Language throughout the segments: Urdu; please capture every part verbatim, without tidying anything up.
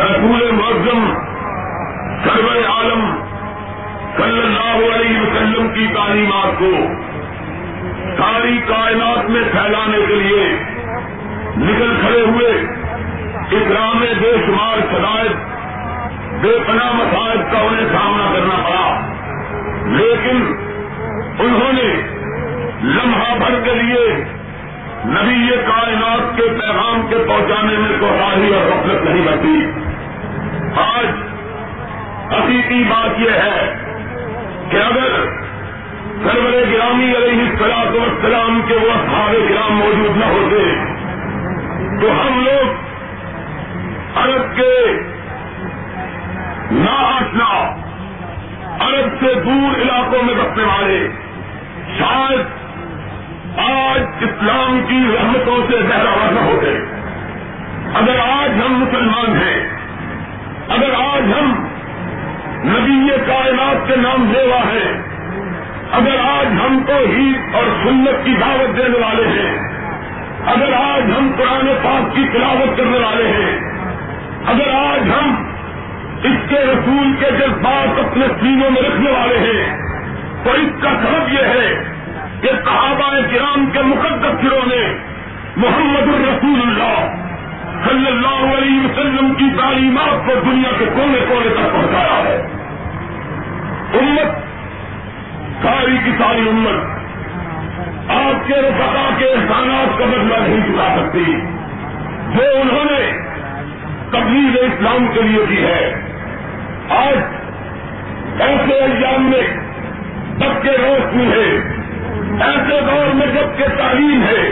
رسول معظم سرور عالم صلی اللہ علیہ وسلم کی تعلیمات کو ساری کائنات میں پھیلانے کے لیے نکل کھڑے ہوئے اسلام میں بے شمار شدائد بے پناہ مسائل کا انہیں سامنا کرنا پڑا، لیکن انہوں نے لمحہ بھر کے لیے نبی کائنات کے پیغام کے پہنچانے میں کوتاہی اور غفلت نہیں بنتی۔ آج حقیقی بات یہ ہے کہ اگر سرور گرامی علیہ الصلوۃ والسلام کے وہ اصحاب کرام موجود نہ ہوتے تو ہم لوگ عرب کے ناآشنا، عرب سے دور علاقوں میں بسنے والے شاید آج اسلام کی رحمتوں سے بہراور نہ ہوتے۔ اگر آج ہم مسلمان ہیں، اگر آج ہم نبی کائنات کے نام دیوا ہیں، اگر آج ہم کو توحید اور سنت کی دعوت دینے والے ہیں، اگر آج ہم قرآن پاک کی تلاوت کرنے والے ہیں، اگر آج ہم اس کے رسول کے جذبات اپنے سینوں میں رکھنے والے ہیں، تو اس کا سبب یہ ہے کہ صحابہ کرام کے مقدس سروں نے محمد الرسول اللہ صلی اللہ علیہ وسلم کی تعلیمات کو دنیا کے کونے کونے تک پہنچایا ہے۔ امت، ساری کی ساری امت آپ کے رفقا کے احسانات کا بدلہ نہیں چلا سکتی جو انہوں نے تبلیغ اسلام کے لیے کی ہے۔ آج ایسے ایام میں سب کے روشنی ہے، ایسے دور میں جب کہ تعلیم ہے،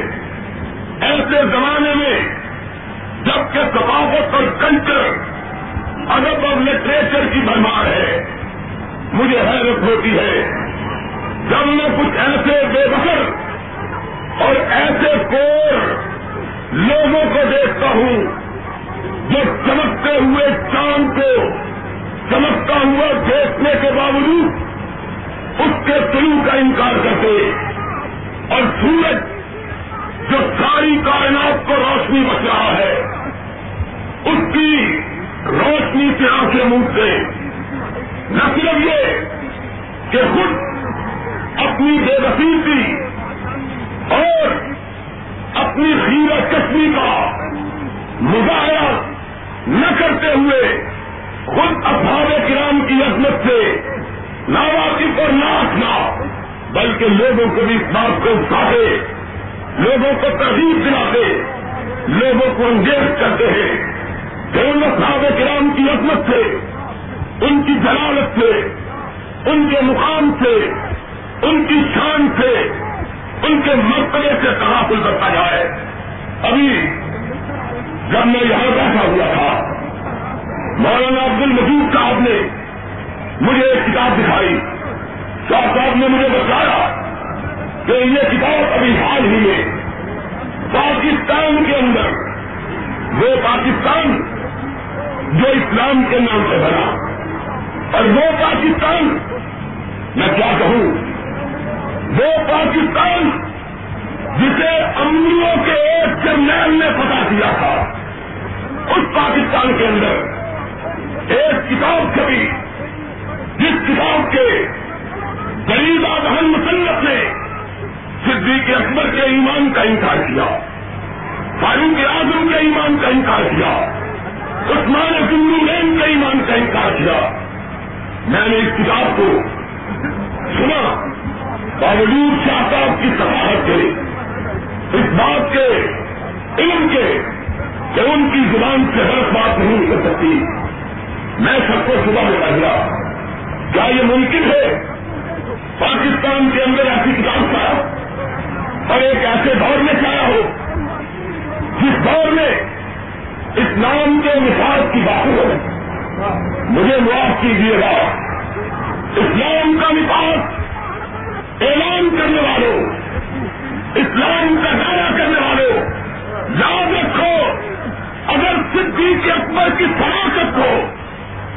ایسے زمانے میں جب کہ ثقافت اور کلچر، ادب اور لٹریچر کی بھرمار ہے، مجھے حیرت ہوتی ہے جب میں کچھ ایسے بے بخر اور ایسے کور لوگوں کو دیکھتا ہوں جو چمکتے ہوئے چاند کو چمکتا ہوا دیکھنے کے باوجود اس کے طلوع کا انکار کرتے اور سورج جو ساری کائنات کو روشنی بخش رہا ہے اس کی روشنی سے آنکھیں موندتے، نہ صرف یہ کہ خود اپنی بے بصیرتی اور اپنی خیرہ کشی کا مظاہرہ نہ کرتے ہوئے خود اصحاب کرام کی عظمت سے ناواقف اور ناخنا، بلکہ لوگوں کو بھی اس بات کو اٹھاتے، لوگوں کو ترغیب دلاتے، لوگوں کو انگیز کرتے ہیں کہ ان اصحاب کرام کی عظمت سے، ان کی جلالت سے، ان کے مقام سے، ان کی شان سے، ان کے مرتبے سے تحفظ کرتا جائے۔ ابھی جب میں یہاں بیٹھا ہوا تھا، مولانا عبد المجید صاحب نے مجھے ایک کتاب دکھائی، شاہ صاحب نے مجھے بتایا کہ یہ کتاب ابھی حال ہی میں پاکستان کے اندر، وہ پاکستان جو اسلام کے نام سے بنا، اور وہ پاکستان میں کیا کہوں، وہ پاکستان جسے امریوں کے ایک جرنیل نے پتا دیا تھا، اس پاکستان کے اندر ایک کتاب چھپی جس کتاب کے غریب آدھان مصنف نے صدیق اکبر کے ایمان کا انکار کیا، فاروق اعظم کے ایمان کا انکار کیا، عثمان ذوالنورین کے ایمان کا انکار کیا۔ میں نے اس کتاب کو سنا، باوجود شاہ صاحب کی صحافت کے، اس بات کے علم کے کہ ان کی زبان سے ہر بات نہیں کر سکتی، میں سب کو صبح میں پڑھا، کیا یہ ممکن ہے پاکستان کے اندر ایسی کتاب کا اور ایک ایسے دور میں چاہا ہو جس دور میں اسلام کے مثال کی بات ہو؟ مجھے معاف کیجیے گا، اسلام کا مثال اعلان کرنے والوں، اسلام کا دعویٰ کرنے والوں، یاد رکھو اگر صدیق اکبر کی صداقت کو،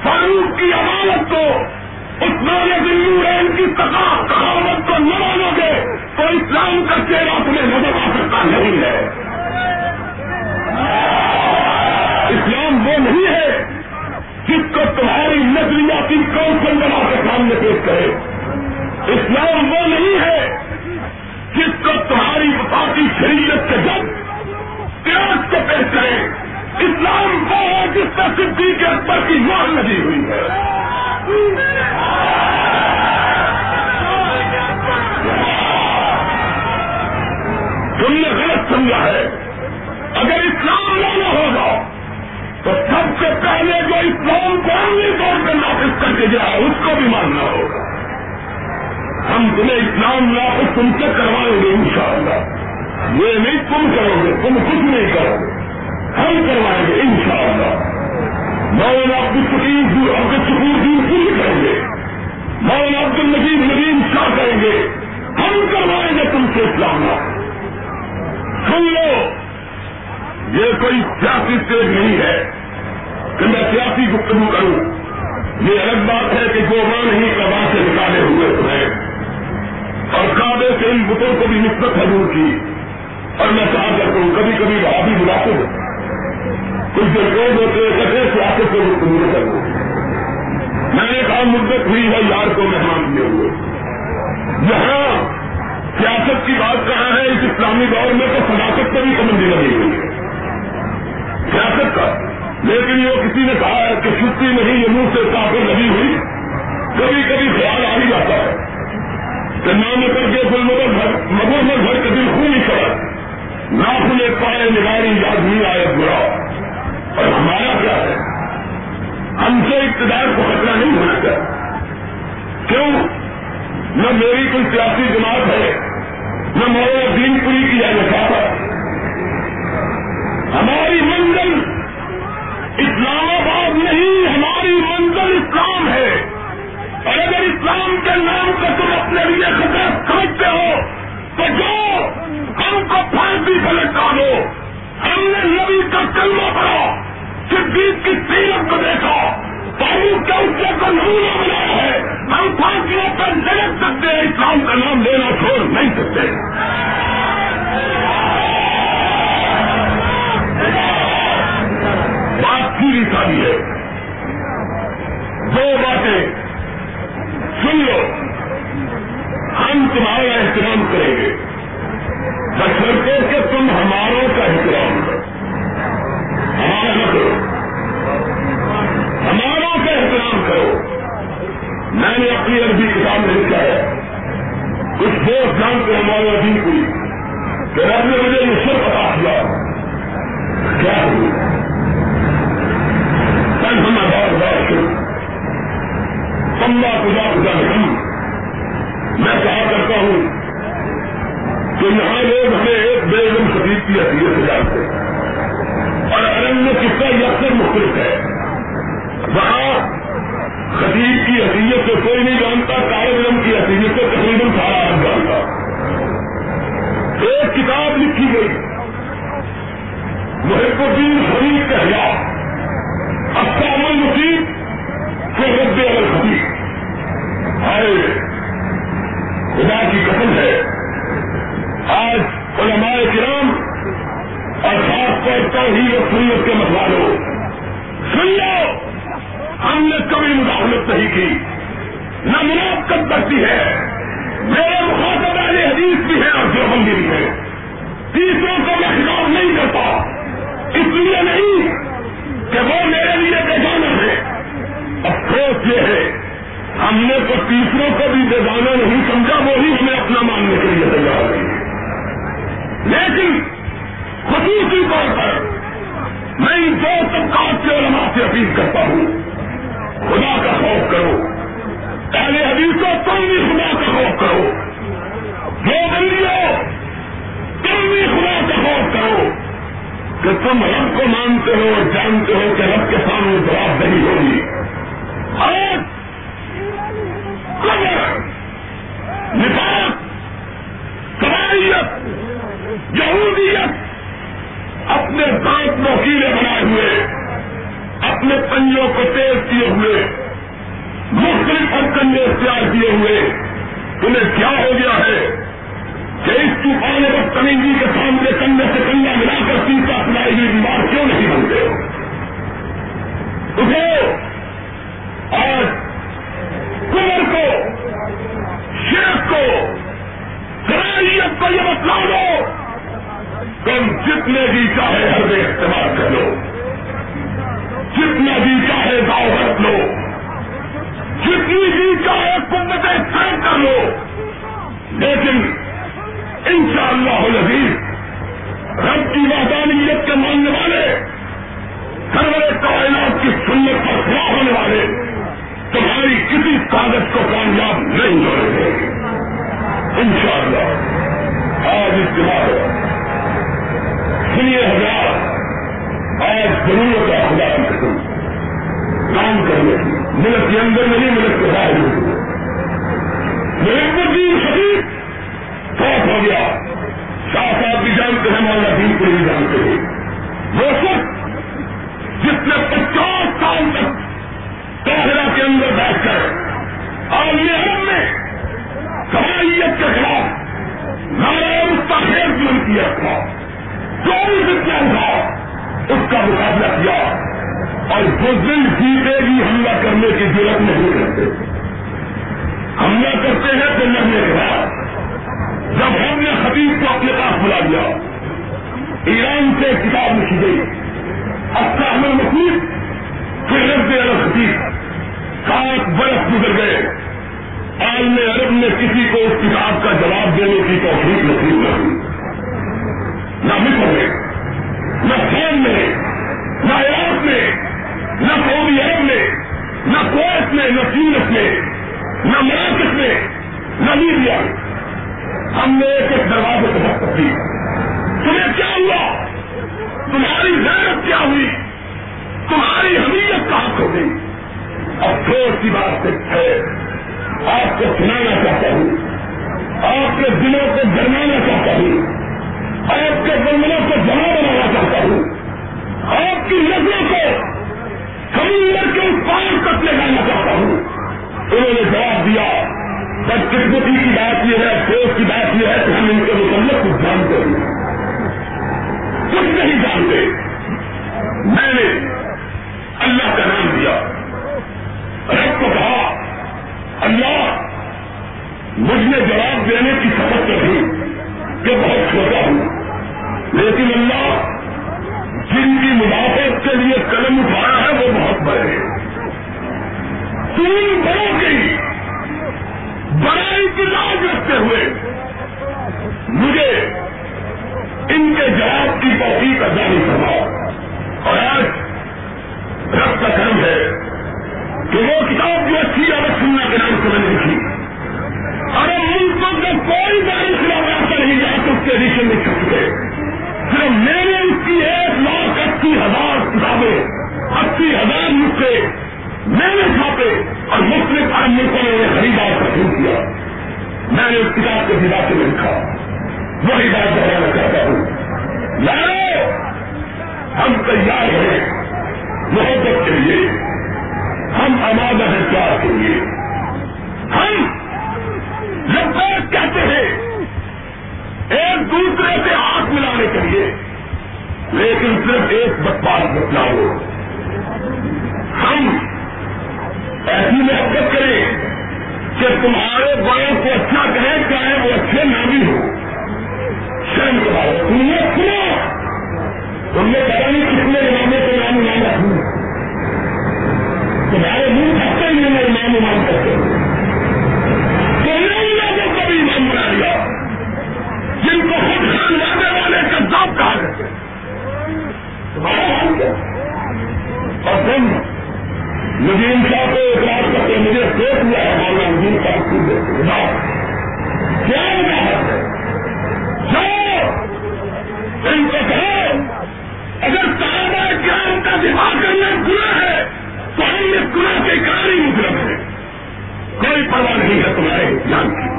فاروق کی عدالت کو، عثمان ذوالنورین کی تقاوت کو نہ مانو گے تو اسلام کا چہرہ تمہیں نظر آ سکتا نہیں ہے۔ اسلام وہ نہیں ہے نظریاتی کونسل بنا کے سامنے پیش کرے. اسلام وہ نہیں ہے جس کو تمہاری وفاقی شریعت کے جب پیاس کو پیش کرے. اسلام وہ ہے جس پر صدیق اکبر کی مہر لگی ہوئی ہے. تم نے غلط سمجھا ہے. اگر اسلام لانا ہوگا تو سب سے پہلے جو اسلام قانونی طور پر نافذ کر کے گیا ہے اس کو بھی ماننا ہوگا. ہم تمہیں اسلام نافذ تم سے کروائیں گے انشاءاللہ. یہ نہیں تم کرو گے, تم خود نہیں کرو گے, ہم کروائیں گے انشاءاللہ. مولانا عبدالشکور عبدالشکور پوری کریں گے, مولانا عبد النظیر ندیم شاہ کریں گے, ہم کروائیں گے تم سے اسلام نافذ. سن لو, یہ کوئی سیاسی اسٹیج نہیں ہے کہ میں سیاسی گفتگو کروں. یہ الگ بات ہے کہ جو ماں نہیں کبا سے نکالے ہوئے ہیں اور کعبے سے ان بتوں کو بھی نسبت حضور کی. اور میں کہا کرتا ہوں کبھی کبھی وہاں بھی بلاتے ہوں کچھ جو لوگ ہوتے ہیں کٹے سیاست کو گفتگو کروں. میں نے کہا مدت ہوئی ہے یار کو مہمان دیے ہوئے. یہاں سیاست کی بات کہاں ہے اس اسلامی دور میں تو صداقت پر بھی پابندی لگی ہوئی ہے سیاست کا. لیکن یہ کسی نے کہا ہے کہ چھٹی نہیں یہ منہ سے کافی لگی ہوئی. کبھی کبھی خیال آ ہی جاتا ہے کہ نام کر کے گل مغل میں گھر کبھی خون ہی کرا نہ کھلے پائے نگاری یاد نہیں آئے برا. اور ہمارا کیا ہے, ہم سے اقتدار کو خطرہ نہیں ہونا چاہیے. کیوں نہ میری کوئی سیاسی جماعت ہے نہ مولا دین پوری کیا جاتا. ہماری منزل اسلام آباد نہیں, ہماری منزل اسلام ہے. اور اگر اسلام کے نام کا تم اپنے لیے خطرہ سمجھتے ہو تو جو ہم کو پھانسی سے لٹکاؤ. ہم نے نبی کا کلمہ پڑھا, صدیق کی سیرت کو دیکھا, فاروق کے اسے کو نمونہ بنایا ہے. ہم پھانسیوں پر لٹک سکتے ہیں, اسلام کا نام لینا چھوڑ نہیں سکتے. بات پوری ساری ہے. دو باتیں سن لو, ہم تمہارا احترام کریں گے بشرطے کہ تم ہماروں کا احترام کرو. ہمارا نہ کرو, ہماروں کا احترام کرو. میں نے اپنی عربی کتاب میں لکھا ہے کچھ دوست جانتے ہمارے عربی ہوئی کہ رب نے مجھے یہ سب بتا دیا کیا ہوئی ہم آدھار دار شروع اللہ خدا خدا ہم. میں کہا کرتا ہوں کہ یہاں لوگ ہمیں ایک بے علم شدید کی حیثیت سے جانتے ہیں اور علم میں قصہ یہ اکثر مختلف ہے. وہاں خطیب کی حیثیت سے کوئی نہیں جانتا, طالب علم کی حیثیت سے تقریباً سارا عالم جانتا. ایک کتاب لکھی گئی محب الدین خلیق کا حیا اقسام المصیب کو رد عمل خطیب. ہائے خدا کی قسم ہے آج علماء کرام اور خاص طور پر ہی اور سنت کے مسائل ہو سن لو, ہم نے کبھی مداخلت نہیں کی نہ منافقت بڑھتی ہے. میرے مخاطب اہل حدیث بھی ہیں اور دیوبندی بھی ہیں. تیسروں کو میں خطاب نہیں کرتا اس لیے نہیں کہ وہ میرے لیے بیگانہ ہے. افسوس یہ ہے ہم نے تو تیسروں کو بھی بیگانہ نہیں سمجھا, وہی ہمیں اپنا ماننے کے لیے تیار ہے. لیکن خصوصی طور پر میں ان دو طبقات کے علماء سے اپیل کرتا ہوں خدا کا خوف کرو. اہل حدیث کو تم بھی خدا کا خوف کرو, جو بندیوں تم بھی خدا کا خوف کرو کہ تم رب کو مانتے ہو اور جانتے ہو کہ رب کے سامنے جواب نہیں ہوگی. آج قدر نفاق سوائیت یہودیت اپنے دانت موکیلے بنائے ہوئے, اپنے پنجوں کو تیز کیے ہوئے, مختلف حرکنڈے اختیار کیے ہوئے, تمہیں کیا ہو گیا ہے کہ اس طوفان بدتمیزی کے سامنے کندھے سے کندھا ملا کر تیسرا اپنائی ہوئی دیوار کیوں نہیں بنتے ہو؟ اسے آج جتنے بھی چاہے ہر استعمال کر لو، جتنا بھی چاہے گاؤں رکھ لو، جتنی بھی چاہے قوتیں سین کر لو، لیکن انشاءاللہ العزیز رب کی وحدانیت کے ماننے والے، سرور کائنات کی سنت پر کھڑا ہونے والے تمہاری کسی کاغذ کو کامیاب نہیں ہونے دیں گے۔ انشاءاللہ آج اجتماع ہوا، سنیے حضرات، آج ضرورت ہے خدا کی قسم کام کرنے کی، ملک کے اندر نہیں ملک کے باہر ہوئی۔ نریندر دین شریف فوت ہو گیا، شاہ صاحب بھی جانتے ہیں، مولانا دین کو بھی جانتے ہیں، وہ سب جس نے پچاس سال تک قاہرہ کے اندر بیٹھ کر عالمی حرم میں قبائلیت کے خلاف نعرہ مستحیل بلند کیا تھا، جو بھی فتنہ اٹھا اس کا مقابلہ کیا، اور بزدل جیتے بھی حملہ کرنے کی ضرورت نہیں کرتے، حملہ کرتے ہیں تو لڑنے کے بعد۔ جب ہم نے خطیب کو اپنے پاس بلا لیا، ایران سے کتاب لکھی گئی، احمد مسعود پھر رب عرب کی سات برس گزر گئے، عالم عرب نے کسی کو اس کتاب کا جواب دینے کی توفیق نصیب نہ ہوئی، نہ مصر میں، نہ شام میں، نہ عراق میں، نہ سعودی عرب میں، نہ کویت میں، نہ تیونس میں، نہ مراکش میں، نہ لیبیا میں۔ ہم نے ایک ایک دروازے کو بند کی۔ تمہیں کیا ہوا؟ تمہاری غیرت کیا ہوئی؟ تمہاری حمیت کہاں کھو گئی؟ افسوس کی بات ہے، آپ کو سنانا چاہتا ہوں، آپ کے دلوں کو جمانا چاہتا ہوں، آپ کے بندوں کو جمع بنانا چاہتا ہوں، آپ کی نظروں کو سمندر کے اس پار تک لے جانا چاہتا ہوں۔ انہوں نے جواب دیا، بدقسمتی کی بات یہ ہے، افسوس کی بات یہ ہے کہ ہم ان کے متعلق کچھ جانتے ہیں، کچھ نہیں جانتے۔ میں نے اللہ کا نام دیا، رب کو کہا اللہ مجھ نے جواب دینے کی سمجھ رہی کہ بہت چھوٹا ہوں، لیکن اللہ جن کی مدافعت کے لیے قلم اٹھایا ہے وہ بہت بڑے ہیں۔ تین بڑوں کی بڑائی کی لاج رکھتے ہوئے مجھے ان کے جواب کی توفیق ادا نہیں کرنا، اور آج رب کا کرم ہے کہ وہ کتاب جو اچھی عرب سننا کے نام سے میں نے لکھی، عرب ملکوں کا کوئی دار اسلام ایسا نہیں جا کے اس کے ایڈیشن میں چھپ گئے، صرف میرے اس کی ایک لاکھ اسی ہزار کتابیں، اسی ہزار نسخے میں نے چھاپے اور مختلف عرب ملکوں نے انہیں خریدا اور تسلیم کیا۔ میں نے اس کتاب کے حوالے سے لکھا، وہی بات بتانا چاہتا ہوں، لڑو، ہم تیار ہیں محبت کے لیے، ہم آمادہ ہیں پیار کے لیے، ہم لبیک کہتے ہیں ایک دوسرے سے ہاتھ ملانے کے لیے، لیکن صرف ایک بات بتلاؤ، ہم ایسی محبت کریں کہ تمہارے بڑوں کو اچھا کہیں چاہے وہ اچھے نہ بھی ہو۔ شرم کے بارے تم نے سنا، تم نے پتا نہیں کتنے اماموں کے نام امام رکھوں، تمہارے منہ ہفتے ہی میں امام امام کرتے ہوں، تم نے ان لوگوں کو بھی امام بنا لیا جن کو خود خانوانے والے کا کذاب کہا کرتے، تمہارا حال کیا؟ اور تم ندیم شاہ کو اقرار کرتے، مجھے دیکھ لیا ہے مولانا ندیم شاہ کو دیکھتے کیا وجہ ہے؟ ان کو کہو اگر صحابہ کرام کا دفاع کرنا گناہ ہے تو ہم اس گناہ کے کاری مجرم ہیں۔ کوئی پرواہ نہیں ہے تمہارے اسلام کی،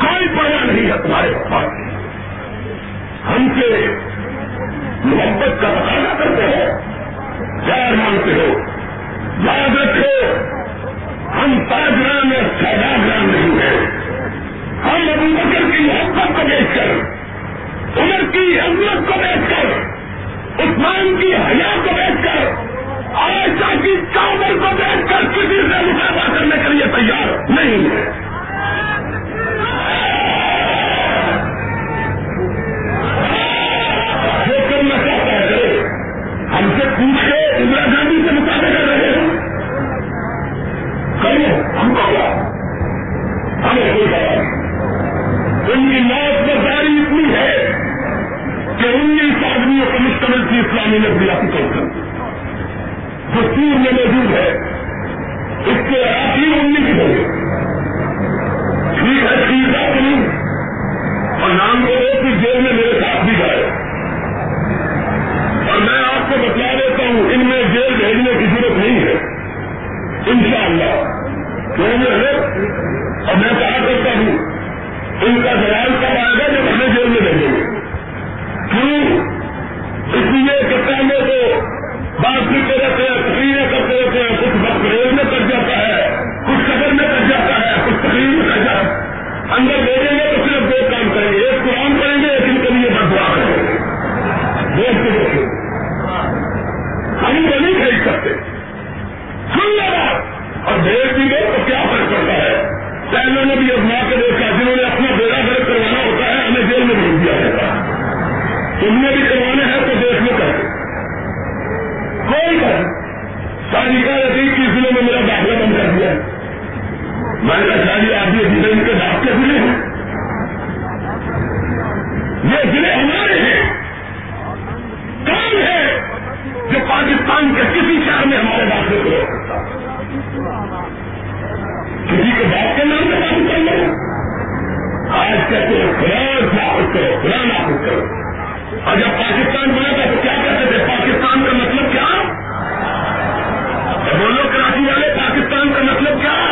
کوئی پرواہ نہیں ہے تمہارے وفات کی، ہم سے محبت کا مطالبہ کرتے ہو، پیار مانگتے ہو، یاد رکھو ہم تاجران اور سوداگران نہیں ہیں، ہم ابو بکر کی محبت کو بیچ کر، عمر کی عظمت کو بیچ کر، عثمان کی حیا کو بیچ کر، عائشہ کی چادر کو بیچ کر کسی سے مقابلہ کرنے کے لیے تیار نہیں ہے۔ جو تین میں موجود ہے اس کے آخر انیس ہو گئے. ٹھیک ہے تیسرا قانون اور نام کو ایک ہی جیل میں میرے ساتھ بھی جائے. اور میں آپ کو بتلا دیتا ہوں ان میں جیل بھیجنے کی ضرورت نہیں ہے ان شاء اللہ. اور میں کہا کرتا ہوں ان کا جواب کب آئے گا جب ہمیں جیل میں بھیجیں گے. کیوں؟ اس لیے کتابوں کو بات بھی کرتے ہیں تقریریں کرتے رہتے ہیں. کچھ وقت ریل میں کٹ جاتا ہے, کچھ قبر میں کٹ جاتا ہے, کچھ تقریر میں کٹ جاتا ہے. اندر بولیں گے تو صرف دو کام کریں گے, ایک کو آم کریں گے ایک ان کے لیے بد دعا کریں گے. دیکھ کے دیکھیں ہم وہ نہیں خرید کرتے سن لگا اور بھیج بھی گئے تو کیا فرق پڑتا ہے. پہلے نے بھی ازما کے دیکھا, جنہوں نے اپنا بیڑا گرد کروانا ہوتا ہے ہمیں جیل میں بھیج دیا جاتا ہے. تم نے بھی کروانے ہیں تو دیکھ لو کر کوئی کر تاریخہ رسید کی ضلع میں میرا داخلہ بند کر دیا. میں نے کہا یہ آدمی ضلع ان کے باپ کے ضلع ہیں, یہ ضلع ہمارے ہیں. کون ہے جو پاکستان کے کسی شہر میں ہمارے داخلے کو روک سکتا ہے؟ کسی کے باپ کے نام سے نافذ کر لو. آج کہتے ہیں قرآن نافذ کرو, قرآن نافذ کرو, اور جب پاکستان بنا تھا تو کیا کہتے تھے؟ پاکستان کا مطلب کیا بولو کراچی والے, پاکستان کا مطلب کیا؟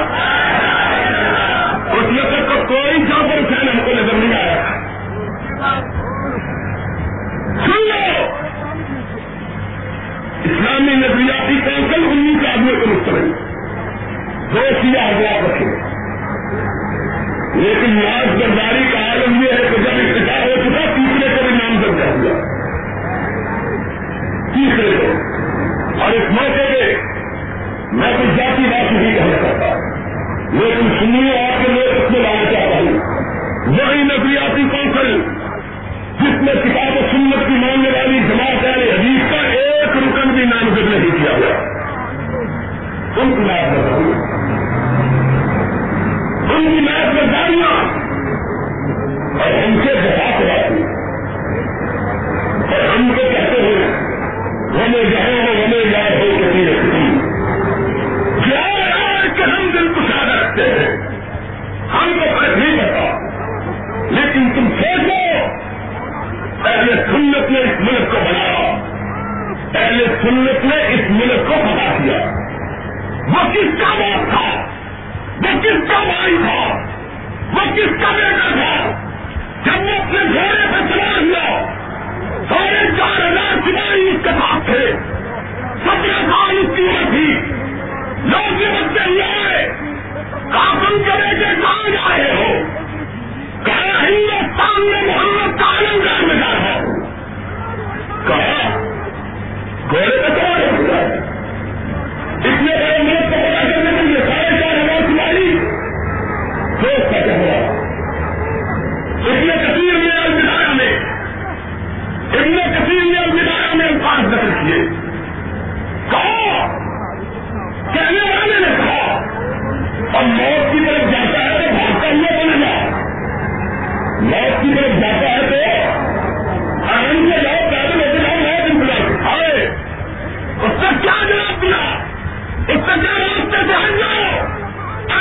اس مطلب کو کوئی جاب اور فین ہم کو نظر نہیں آیا. سن لو اسلامی نظریاتی کونسل انیس آدمی کو مسترد دو سیاح آزاد رکھے. لیکن راج برداری کا عالم یہ ہے کہ جب اقتدار ہو چکا تیسرے کو بھی نامزد کر دیا, تیسرے کو. اور اس موقع پہ میں کچھ ذاتی بات نہیں کہنا چاہتا, لیکن سنیے آپ کے لوگ اس میں لانا چاہتا ہوں. وہی نظریاتی کونسل جس میں کتاب و سنت کی ماننے والی جماعت اہل حدیث کا ایک رکن بھی نامزد نہیں کیا گیا. ان کی ناز برداریاں ان کی ناز برداریاں اور ان کے بہت واقعی اور ہم کو کہتے ہیں ہمیں جہاں ہو ہمیں یاد ہو کسی رکھتی کیا ہے کہ ہم دل کو سادہ رکھتے ہیں. ہم کو فرق نہیں پڑتا, لیکن تم سوچو پہلے سنت نے اس ملک کو بنایا, پہلے سنت نے اس ملک کو بنا دیا. وہ کس کا باپ تھا, وہ کس کا بھائی تھا, وہ کس کا بیٹا تھا جب وہ اپنے گھوڑے پہ سوار ہوا؟ ساڑھے چار ہزار سپاہی اس کے پاس تھے, سترہ سال اس کی عمر تھی. لوگ یہ بچے آئے کہا تم کے بیٹے کہاں جا رہے ہو؟ کہا ہندوستان میں محمد کا آلم گاہ میں جا رہا ہوں. کہا گھوڑے پہ سوار ہوا ہے اتنے بڑے ملک کو پتا کرنے کے لیے ساڑھے چار ہزار سپاہی دوست کا کہنا. اتنے کثیر میں اور بدایا میں اتنے کثیر میں اور بدایا میں الفاظ نقل کیے. کہا کہنے والے نے کہا اور موت کی طرف جاتا ہے تو بھاگتا ہوا بنے گا, موت کی طرف جاتا ہے تو آرام سے جاؤ, پیدل ہوتے جاؤ, موت انتظار آئے. اس کا کیا جواب دیا؟ اس کا کیا راستے سے ہٹ جاؤ,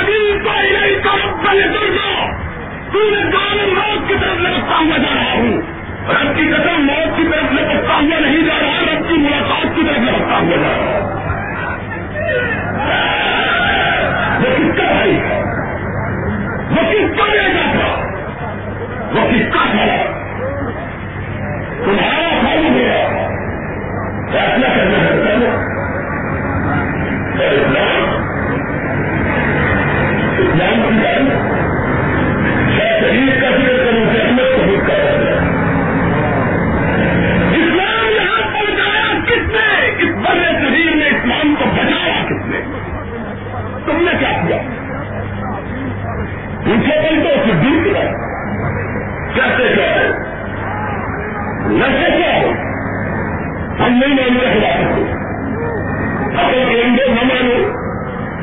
ابھی کو ہی کا پہلے کر جاؤ. تم نے کہا میں موت کی طرف لپکتا ہوا جا رہا ہوں. رب کی قسم موت کی طرف لپکتا ہوا نہیں جا رہا, رب کی ملاقات کی طرف لپکتا ہوا جا رہا. وہ کس کا بھائی تھا, وہ کس کا بیٹا تھا, وہ کس کا تھا؟ تمہارا خالی میرا فیصلہ کرنا پڑتا ہے. اسلام اسلام کی جان میں شہید کا ذکر کروں سے ہم لوگ شہید کا اسلام یہاں پہنچایا کس نے؟ اس بڑے شریر نے اسلام کو بچایا کس نے؟ تم نے کیا کیا؟ پیچھے بل تو صدیق کیا, کیسے کیا ہے, نشے کیا ہو؟ ہم نہیں ماننے کے باقی نہ مانو,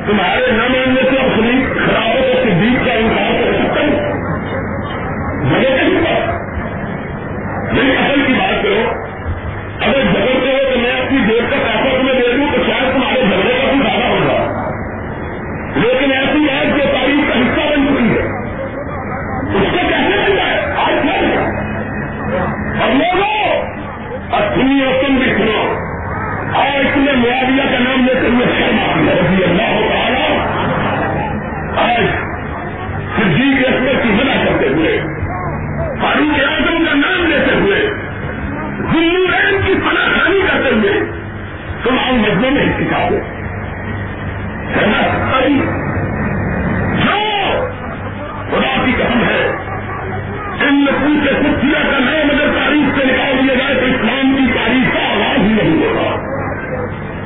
تمہارے نہ ماننے سے اپنی خراب ہو تو صدیق کا انکار کر سکتا ہوں مجھے کسی کا. میری اصل کی بات کرو, اگر جبر کرو تو میں اپنی دیر کا کافر تمہیں دے دوں تو شاید تمہارے رضی اللہ تعالیٰ آج صدیق اکبر کی منع کرتے ہوئے، فاروق اعظم کا نام لیتے ہوئے، ذلورین کی پناہ خانی کرتے ہوئے سماؤ مجمع میں سکھا ہو خدا کی قسم ہے، ان نقل کے سکھیا کا نام اگر تاریخ سے نکال دیا جائے تو اسلام کی تاریخ کا آغاز ہی نہیں ہوگا.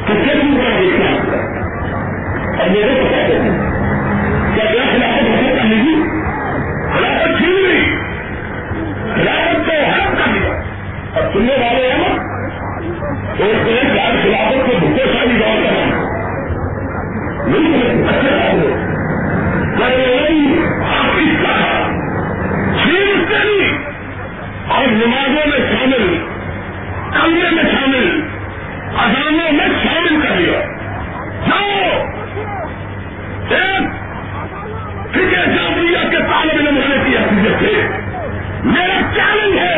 کتنے دن کا اسلام ہے اور میرے کو کہتے ہیں کیا کیا خلافت حکومت کا نہیں، خلافت چھین لی، خلافت کو ہڑپ کر دیا. اور سننے والے ہیں نا ایک سے ایک لاکھ خلافت کو بھوکے شاہی دور کا نام نہیں اچھے لوگ آفس کا چھین کری اور نمازوں میں شامل، کمرے میں شامل، اذانوں میں شامل کر دیا. جو فکر جعفریہ کے طالب علم ہونے کی حیثیت سے میرا چیلنج ہے،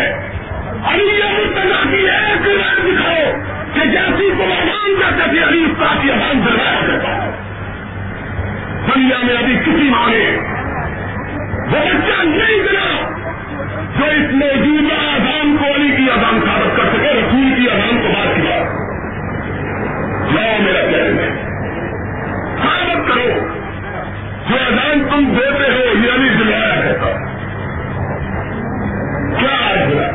علی مرتضیٰ کی ایک رائے دکھاؤ کہ جیسی غلامان کا کبھی علی استاد کی اذان دروایا کرتا ہے. دنیا میں ابھی کسی ماں نے وہ بچہ نہیں ملا جو اس موجودہ اذان کو علی کی اذان ثابت کر سکے، رسول کی اذان کو بات کی بات. جو میرا چیلنج ہے ثابت کرو جو اذان تم دیتے ہو یہ علی دلایا کرتا کیا آج ملا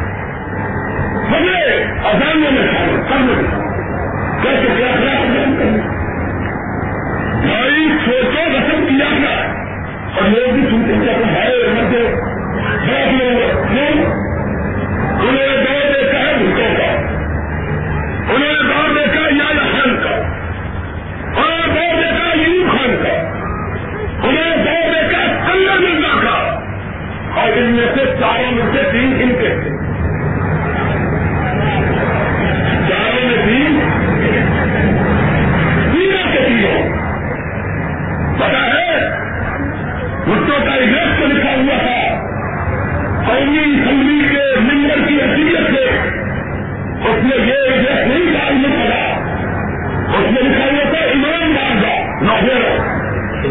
سمے اذانوں میں شامل کرنے کیسے کیا خلاف بھائی سوچو رسم کیا گیا اور لوگ بھی سنتے ہیں کہ ہمارے مدد بہت لوگ انہیں دور دیکھا ہے بھوتوں کا، انہوں نے دور دیکھا ہے یاد خان کا، انہوں نے دور دیکھا ہے یوب خان کا، انہوں نے دور دیکھا ہے کنگن مرزا کا، اور ان میں سے چاروں میں سے تین ان کے تھے، چاروں میں تین تینوں کے تینوں. پتا ہے بھٹو کا ایڈریس کو لکھا ہوا تھا قومی اسمبلی کے ممبر کی حیثیت سے، اس نے یہ ایڈریس نہیں ڈالنا پڑا، اس نے لکھا ہوا تھا امام بارگاہ نہ ہو رہو،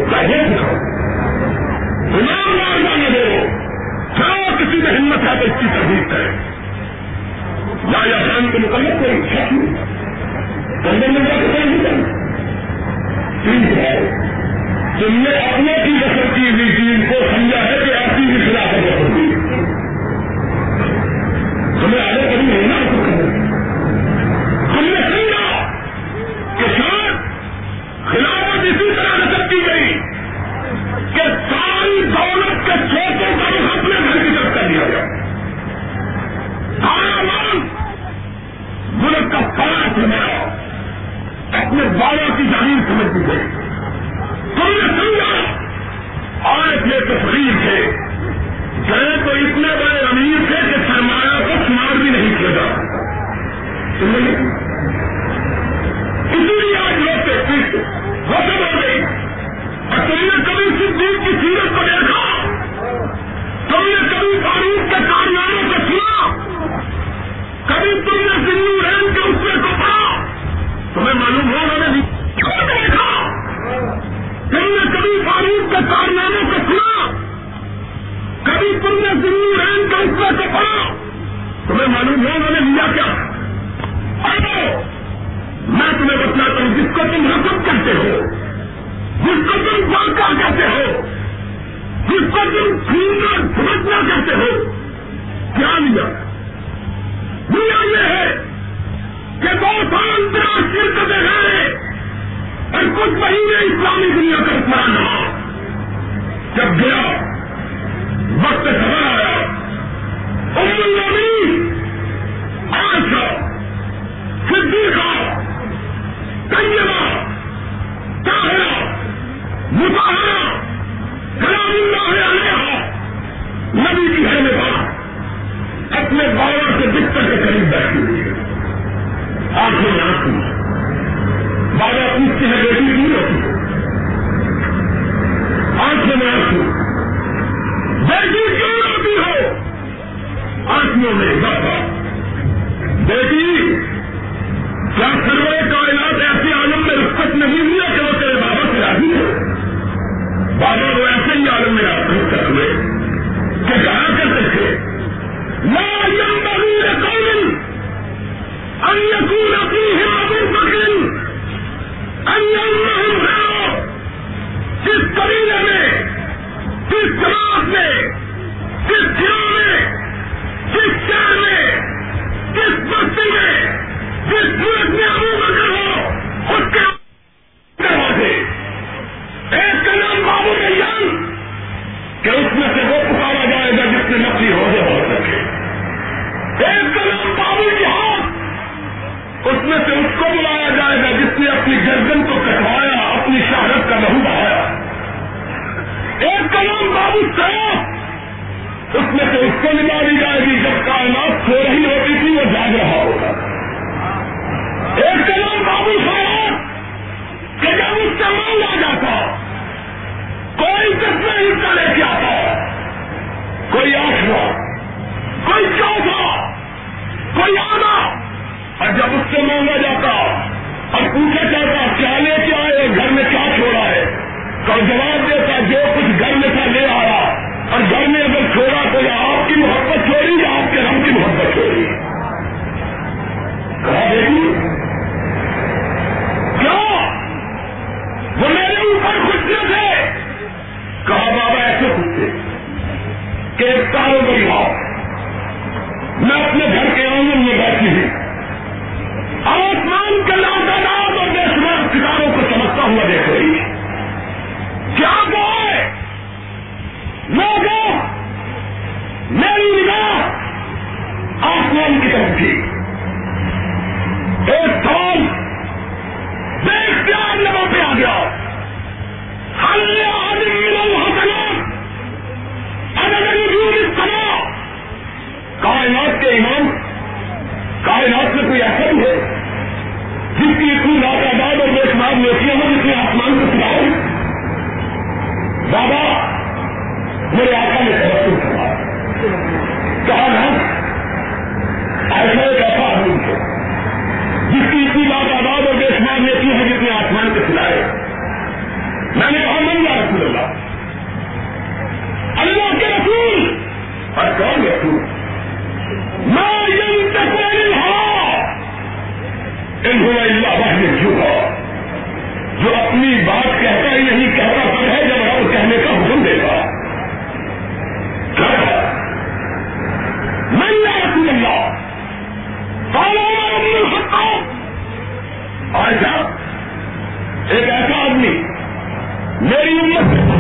امام بارگاہ نہ ہو رہو. کیا کسی نے ہمت ہے تو اس کی تحریر کرے، یا خان کے متعلق کوئی شک نہیں، پندرہ منٹ کا کوئی نہیں کرنا. تم نے اپنے کی رسم کی ہوئی ٹیم کو سمجھا ہے کہ آپ کی بھی خلافت ہوگی، ہمیں آگے کبھی نہیں نا ہم نے سمجھا کہ شاید خلافت اسی طرح رسم کی گئی کہ ساری دولت کے چھوٹوں کا بھی اپنے گھر کی طرف کر دیا گیا. سارا مان ملک کا پڑا سمجھا اپنے بالوں کی جانب سمجھ دی گئی. تم نے سمجھا آج یہ تقریر سے گئے تو اتنے بڑے امیر تھے کہ سرمایہ کو شمار بھی نہیں کیا جا سکتا، اسی لیے آج لوگ تحقیق ختم ہو گئی. اور تم نے کبھی صدیق کی سیرت کو دیکھا، تم نے کبھی فاروق کے کامیابوں کو سنا، کبھی تم نے ذلورین کے اس کو پڑھا، تمہیں معلوم ہو میں نے دیکھا. تم نے کبھی فاروق کے کارناموں کو سنا، کبھی تم نے ذلورین کے اسوہ کو پڑھا، تمہیں معلوم ہو میں نے لیا کیا. ارے میں تمہیں بتلاتا ہوں جس کو تم رسم کرتے ہو، جس کو تم واقعہ کہتے ہو، جس کو تم سننا سمجھنا کہتے ہو، کیا لیا لیا یہ ہے کہ دو سال انتراشٹریہ کرتے گئے اور کچھ مہینے اسلامی دنیا کا حکمران ہوا. جب گیا وقت خبر آیا ام المومنین عائشہ صدیقہ طیبہ طاہرہ مطہرہ سلام اللہ علیہا نبی کی ہے نباہ اپنے باور سے بستر کے قریب بیٹھی ہوئی ہے. آنکھوں میں آنکھوں بابا پوچھتے ہیں بیٹی نہیں ہوتی، آنکھ میں آنکھ بیٹی کیوں جس جماعت میں, جس گروہ میں, جس شہر میں, جس بستی میں, جس ملک میں ابو بکر ہو اس کے کروا دے. ایک کا نام بابو ریان کہ اس میں سے وہ پکارا جائے گا جس میں نقلی عہدے ہو سکے. ایک کا نام بابو جہاد اس میں سے اس کو بلایا جائے گا جس نے اپنی گردن کو کٹوایا, اپنی شہرت کا لہو بہایا. ایک کا نام بابو سیاف اس میں سے اس کو نکالی جائے گی جب کائنات سو رہی ہوتی تھی وہ جاگ رہا ہوگا. ایک کا نام بابو سیاف کہ جب اس سے مانگا جاتا کوئی کتنا حصہ لے کے آتا, کوئی آٹھواں, کوئی چوتھا, کوئی آدھا, اور جب اس سے مانگا جاتا اور پوچھا جاتا کیا لے کے آئے, گھر میں کیا چھوڑا ہے, تو جواب دیتا جو کچھ گھر میں تھا لے آیا, اور گھر میں اگر چھوڑا تو یا آپ کی محبت چھوڑی یا آپ کے رب کی محبت چھوڑی. کہا دیکھی کیا وہ میرے اوپر خوش نہ تھے؟ کہا بابا ایسے خوش تھے کہ ایک کاروباری ہوں, میں اپنے گھر کے آنگن میں بیٹھی ہوں, آسمان کے لامتعداد اور بے شمار ستاروں کو چمکتا ہوا دیکھ رہی ہے. کیا وہ ہے لوگوں میری نگاہ آسمان کی طرف تھی. ایک سال بے اختیار لوگوں پہ آ گیا. حل عظیم الحسنات عدد نجوم السماء, کائنات کے امام کائنات میں کوئی ایسا بھی ہے جس کی اتنی لاتعداد اور بے شمار نیکیاں ہوں جس نے آسمان کو سناؤ. بابا میرے آقا نے تبسم فرمایا, کہا رب ایسا ایک ایسا آدمی ہے جس کی اتنی لاتعداد اور بے شمار نیکیاں ہیں جس نے آسمان کو سنائے. میں نے کہا من یا رسول اللہ, اللہ کے رسول. اور کون رسول؟ ما ينطق عن الهوى ان هو الا وحي يوحى, جو اپنی بات کہتا ہی نہیں, کہتا سب ہے جب رب کہنے کا حکم دے گا. من یا رسول اللہ؟ قال عمر بن الخطاب. عائشہ ایک ایسا آدمی میری امت سے کیا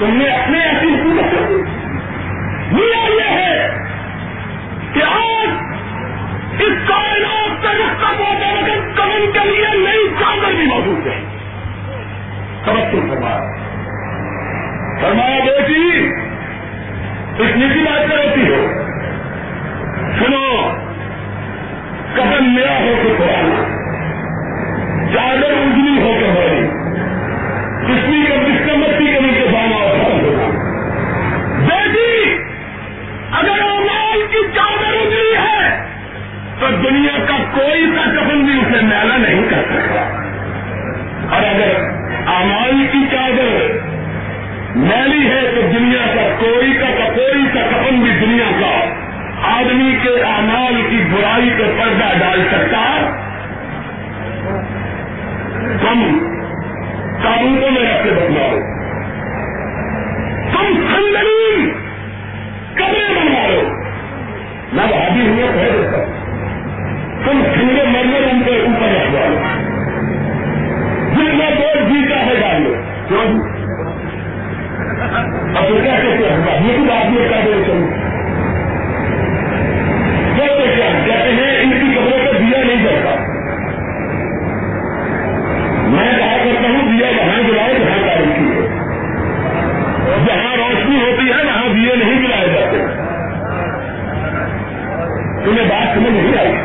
تم نے اپنے ایسی حکومت کر دی. ملا یہ ہے کہ آج اس کائنات کا رخ ہوتا مگر کمن کے لیے نئی چادر بھی موجود ہے. توجہ فرمایا فرمایا بیٹی اس نجی بات میں ہوتی ہو سنو کفن میرا ہو کے پرانا چادر اجلی ہو کے بڑی کشمی کا کشن مستی کمی کے سامنا آسان ہوگا. بیٹی اگر امال کی چادر اجلی ہے تو دنیا کا کوئی سا کفن بھی اسے میلا نہیں کر سکتا, اور اگر امال کی چادر میلی ہے تو دنیا کا کوئی کا کوئی کا کفن بھی دنیا کا آدمی کے اعمال کی برائی پر پردہ ڈال سکتا. تم قانونوں میں رکھ کے بدلا ہو, تم سندگی کمرے بنوا لو نہ بھابی ہوئے پہلے سکتا, تم سنگے مرنے ان کے اوپر رکھوا لو, جن میں دور جیتا ہے ڈال لو. اب تو کیا کہتے ہوگا یہ بھی آدمی کا دور چلو کہتے ہیں ان کی خبروں کو دیا نہیں جاتا. میں کہا کرتا ہوں دیا جہاں جلائے جہاں تاریخی ہے, جہاں روشنی ہوتی ہے وہاں دیے نہیں جلائے جاتے. تمہیں بات سمجھ نہیں آئی؟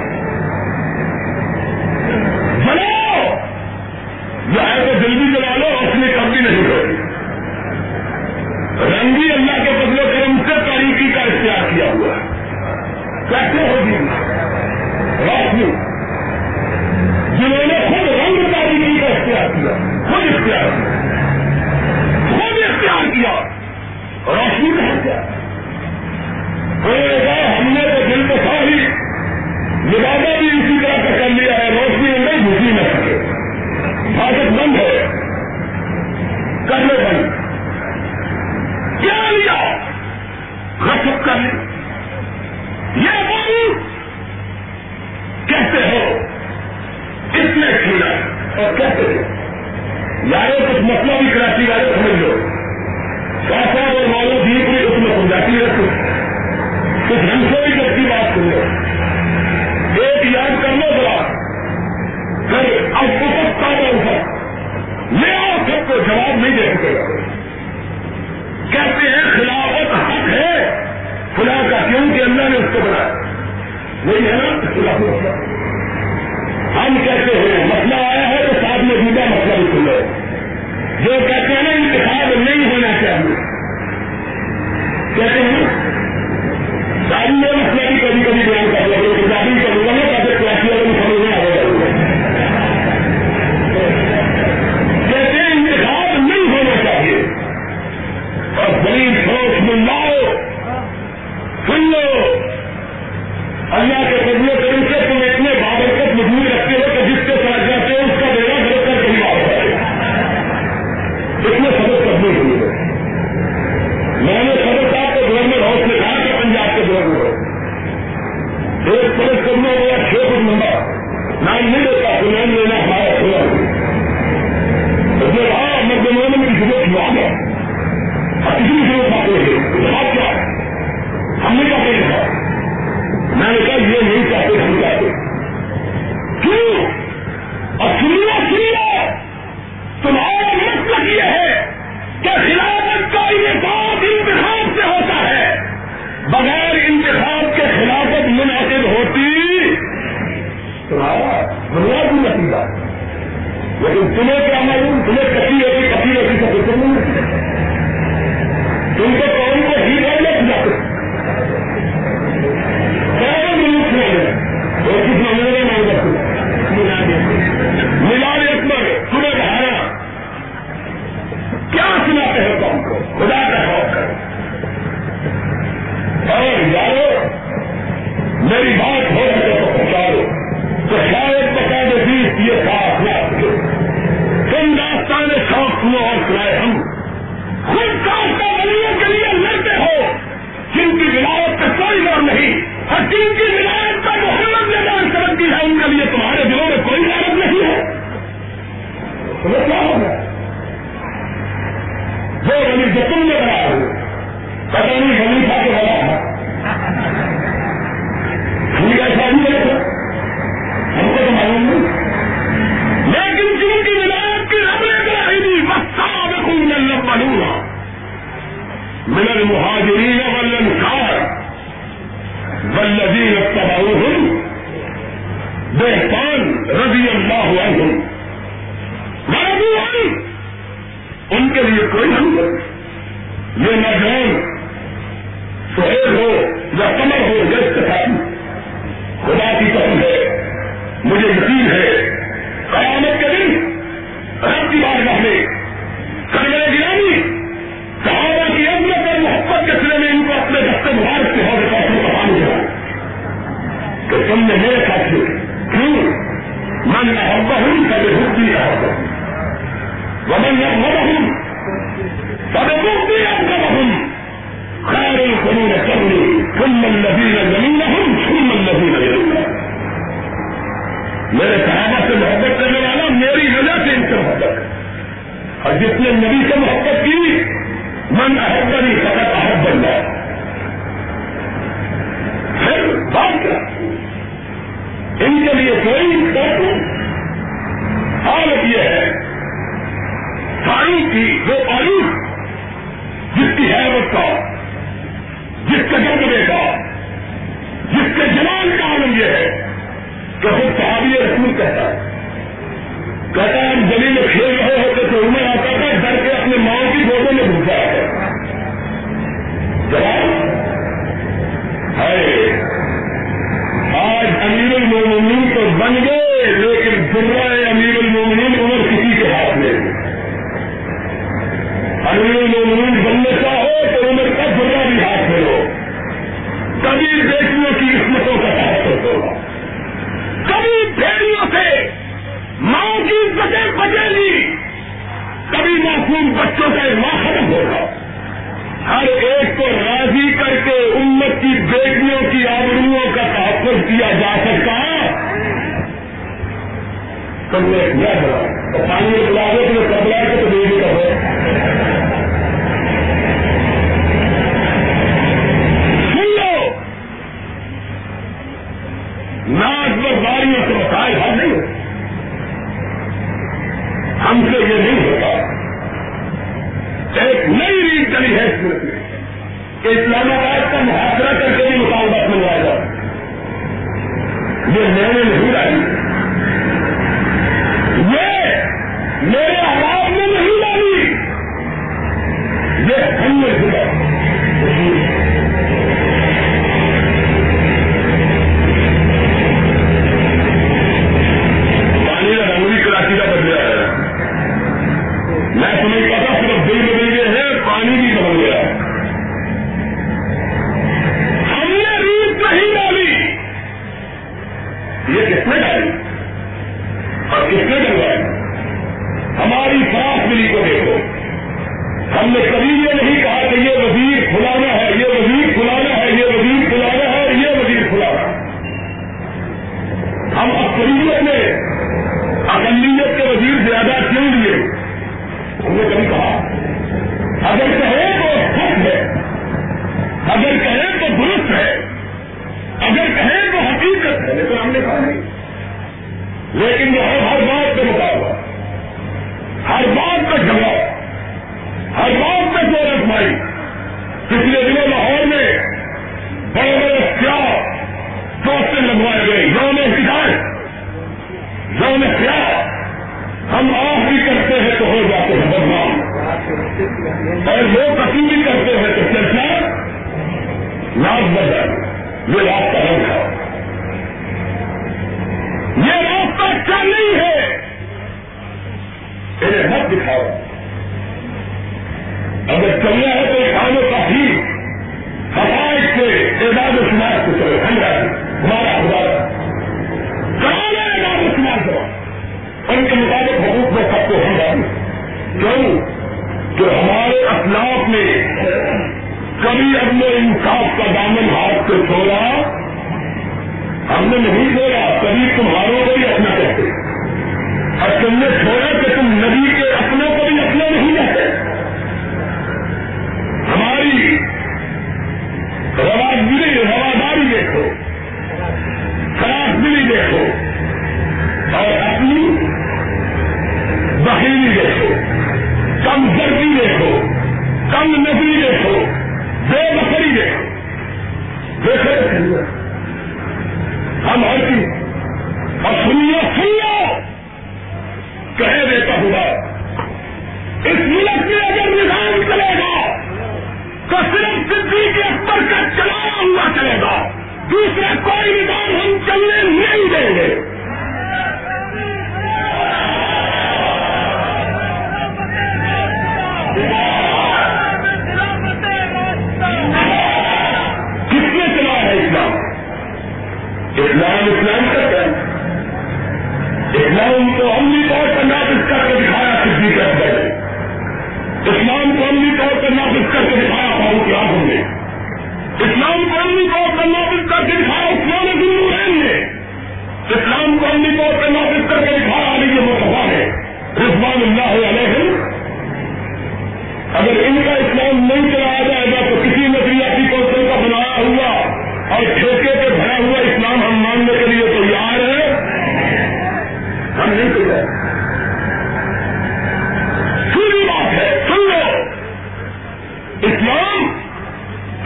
جلاؤ جہاں تو جلدی جلا لو, روشنی کم بھی نہیں ہوتی. رنگی اللہ کے فضل و کرم سے تاریخی کا اختیار کیا ہوا ہے. کیسے ہوگی روشنی جنہوں نے خود رنگ تعلیمی کا اختیار کیا, خود اختیار کیا خود اختیار کیا روشنی کا اختیار. ہم نے تو دل کو ساری لبادہ بھی اسی طرح سے کر لیا ہے, روشنی میں گھسی نہ سکے. حاجت مند ہے کرنے بند کیا لیا غصب کر لیا. یہ بول کہتے ہو اس نے کھیلا اور کہتے ہو یاروں کچھ مسئلہ بھی کراچی والے سمجھ لو ساسا اور مالو بھی کوئی اس میں ہو جاتی ہے. کچھ ہم سے بھی کچھ کی بات سن لو, ایک یاد کر لو ذرا کر اب کچھ تازہ اٹھا لے آؤ, سب کو جواب نہیں دے سکے گا. کہتے ہیں خلافت حق ہے خدا کا کیوں کہ اللہ نے اس کو بنایا, وہی ہے نا خدا کو. ہم کہتے ہیں مسئلہ آیا ہے تو ساتھ میں جیتا مسئلہ بھی سن رہے جو کہتے ہیں نا انتخاب نہیں ہونا چاہیے. کہتے ہیں ساری میں مسئلہ بھی کبھی کبھی بیان کر لیں گے کتابی کروں گا نا تاکہ کلاسی والوں کو سمجھ میں آ جائے گا. کہتے ہیں انتخاب نہیں ہونا چاہیے اور بڑی سوچ میں لاؤ سن لو. اللہ کے فضل و کرم سے تم اتنے بابرکت مجبور رکھتے ہو کہ جس کے ساتھ جاتے ہو اس کا بیڑا گھر کر کے بات کرے. اتنے سبق کرنے ہوئے میں نے سبق صاحب کے گورنر ہاؤس میں کہا کہ پنجاب کے گورنر ہاؤس ایک سبق کرنا ہوا چھ فٹ لمبا نام نہیں دیتا سنان لینا ہمارا کھلا اس نے کہا مگر مومن کی ضرورت یاد ہے اور اسی ضرورت بات کیا ہے. ہم نے کہا نہیں تھا, میں نے کہا یہ نہیں چاہتے ہم چاہتے کیوں اور سنو سنو تمہارا مطلب یہ ہے کہ خلافت کا انتخاب انتخاب سے ہوتا ہے, بغیر انتخاب کے خلافت منعقد ہوتی تمہارا بنیاد نتیجہ. لیکن تمہیں کیا معلوم تمہیں کسی ایسی کسی ایسی سب تم کو کون کو ہی نہیں لے جاتے ملال اکبر سنے بہارا کیا سناتے ہو تم کو خدا کا خوف کرو. اور یارو میری بات ہو سکے تو پہنچاؤ تو شاید پتا نزیز یہ ساتھ نہ تم داستان شوق سنو اور سنائے. ہم خود کاستہ بننے کے لیے لڑتے ہو جن کی ولایت کا کوئی غور نہیں اور جن کی ولایت کا محمد نے دان کر دی ہے ان کے لیے تمہارے دلوں میں کوئی غور نہیں ہے. جو غنی یقین میں بنا ہو پتہ نہیں زمین تھا کہ بنا تھا ہم کا شادی کرے تھے ہم کو تو معلوم نہیں لیکن جن کی ولایت کی رب نے کرائی تھی والسابقون الاولون من المہاجرین والانصار والذین اتبعوہم بإحسان رضی اللہ عنہم ورضوا عنہ. ان کے لیے کوئی حل نہیں. یہ نوجوان سہیل ہو یا قمر ہو یا استفاقی، خدا کی قسم ہے مجھے یقین ہے قیامت کے دن رب کی بارگاہ میں کرنے گرامی صحابہ کی عظمت اور محبت کے سلے میں ان کو اپنے دست مبارک سے حوض کافی کا پانی ہوا تو تم نے میرے ساتھی کیوں من احبہ ہوں کبھی حبی احبہ ہوں ومن يغضبهم فبغضي أغضبهم خير القرون قرني ثم الذين يلونهم ثم الذين يلونهم. میرے صحابہ سے محبت کرنے والا میری رضا سے ان سے محبت کر، اور جس نے نبی سے محبت کی من احبني فقد احب الله. پھر بات کیا ان کے لیے کوئی حالت یہ ہے تاریخ کی وہ تاریخ جس کی حیبت کا، جس کے جذبے کا، جس کے جلال کا عالم یہ ہے کہ وہ صحابی رسول کہتا ہے کہتا ہے ہم زمین میں کھیل رہے ہوتے تو عمر آتا تھا ڈر کے اپنے ماں کی گودوں میں گھس جایا کرتا ہے. آج امیر المومنین تو بن گئے لیکن درائے امیر المومنین عمر کسی کے ہاتھ میں. امیر المومنین بننے کا ہو تو عمر کا درا بھی ہاتھ میں ہو. کبھی بیٹیوں کی قسمتوں کا تحفظ ہوگا، کبھی بھیڑیوں سے ماں کی بچے بچے لی، کبھی معصوم بچوں کا ماں ختم ہوگا. ہر ایک کو راضی کر کے امت کی بیٹیوں کی آبروؤں کا تحفظ کیا جا سکتا. تم نے کیا بڑا پانی میں بلا دو تمہیں کبلا کے تو دیکھ کر ناز برداریوں سے مسائل حل نہیں ہوتے. ہم سے یہ نہیں ہوتا. ایک نئی ریت چلی ہے اس ملک میں کہ اسلام آباد کا محاصرہ کر کے بھی مطالبات منوایا جاتا ہے. یہ میں نے نہیں ڈالی، یہ میرے حالات میں نہیں ڈالی، یہ ہم نے ڈالی. میں سمجھتا تھا صرف دل بدل گئے ہیں، پانی بھی بدل گیا ہے. ہم نے ریت نہیں ڈالی. یہ کس نے ڈالی اور کس نے ڈلوائی؟ ہماری سانس ملی کو دیکھو. ہم نے کبھی یہ نہیں کہا کہ یہ وزیر کھلانا ہے، یہ وزیر کھلانا ہے، یہ وزیر کھلانا ہے، یہ وزیر کھلانا ہے. ہم اکثریت نے اقلیت کے وزیر زیادہ کیوں لیے؟ ہم نے کبھی کہا اگر کہیں تو حق ہے، اگر کہیں تو درست ہے، اگر کہیں تو حقیقت ہے، لیکن ہم نے کہا نہیں. لیکن یہاں ہر بات پہ مقابلہ، ہر بات پہ جھگڑا، ہر بات پہ زور آزمائی. پچھلے دنوں لاہور میں بڑے بڑے کیا پوسٹیں لگوائے گئے یوم احتجاج یوم احتجاج. ہم آہ بھی کرتے ہیں تو ہو جاتے ہیں بدنام، اور وہ کسی بھی کرتے ہیں تو چرچا ناز بدل. یہ راستہ ہم تھا، یہ راستہ کیا نہیں ہے. انہیں مت دکھاؤ. اگر چلنا ہے تو کھانے کا ہی حقائق سے اعداد و شمار کو کرو. ہم ہمارا ہمارا کرانا اعداد و شمار کرو. ان کے مطابق حقوق میں سب کو ہم ڈالیں. کیوں کہ ہمارے اخلاق نے کبھی اپنے انصاف کا دامن ہاتھ سے چھوڑا. ہم نے نہیں چھوڑا کبھی تمہاروں کو بھی اپنا کہتے، اور تم نے چھوڑا کہ تم نبی کے اپنوں کو بھی اپنا نہیں کہتے. بخیلی دیکھو، کم زردی دیکھو، کم نظری دیکھو، بے بکری دیکھو، دیکھے ہم ہر چیز اور سنیو سنو کہہ دیتا ہوا اس ملک میں اگر نظام چلے گا تو صرف صدیق اکبر کا چلایا ہوا چلے گا، دوسرا کوئی نظام ہم چلنے نہیں دیں گے۔ کس نے چلایا ہے اسلام؟ اسلام اسلام کرتا ہے، اسلام کو عملی طور پر نافذ کر کے دکھایا صدیق اکبر نے، اسلام کو عملی طور پر نافذ کر کے دکھایا فاروق اعظم نے، اسلام کو عملی طور پر نافذ کر کے دکھایا عثمان بن عفان نے، اسلام کو عملی طور پر نافذ کر کے دکھایا علی مرتضیٰ نے رضوان اللہ علیہم۔ اگر ان کا اسلام نہیں چلایا جائے گا تو کسی نظریاتی کونسل کا بنایا ہوا اور ٹھیکے پہ بھرا ہوا اسلام ہم ماننے کے لیے تیار ہے، ہم نہیں چلے۔ سنی بات ہے، سن لو، اسلام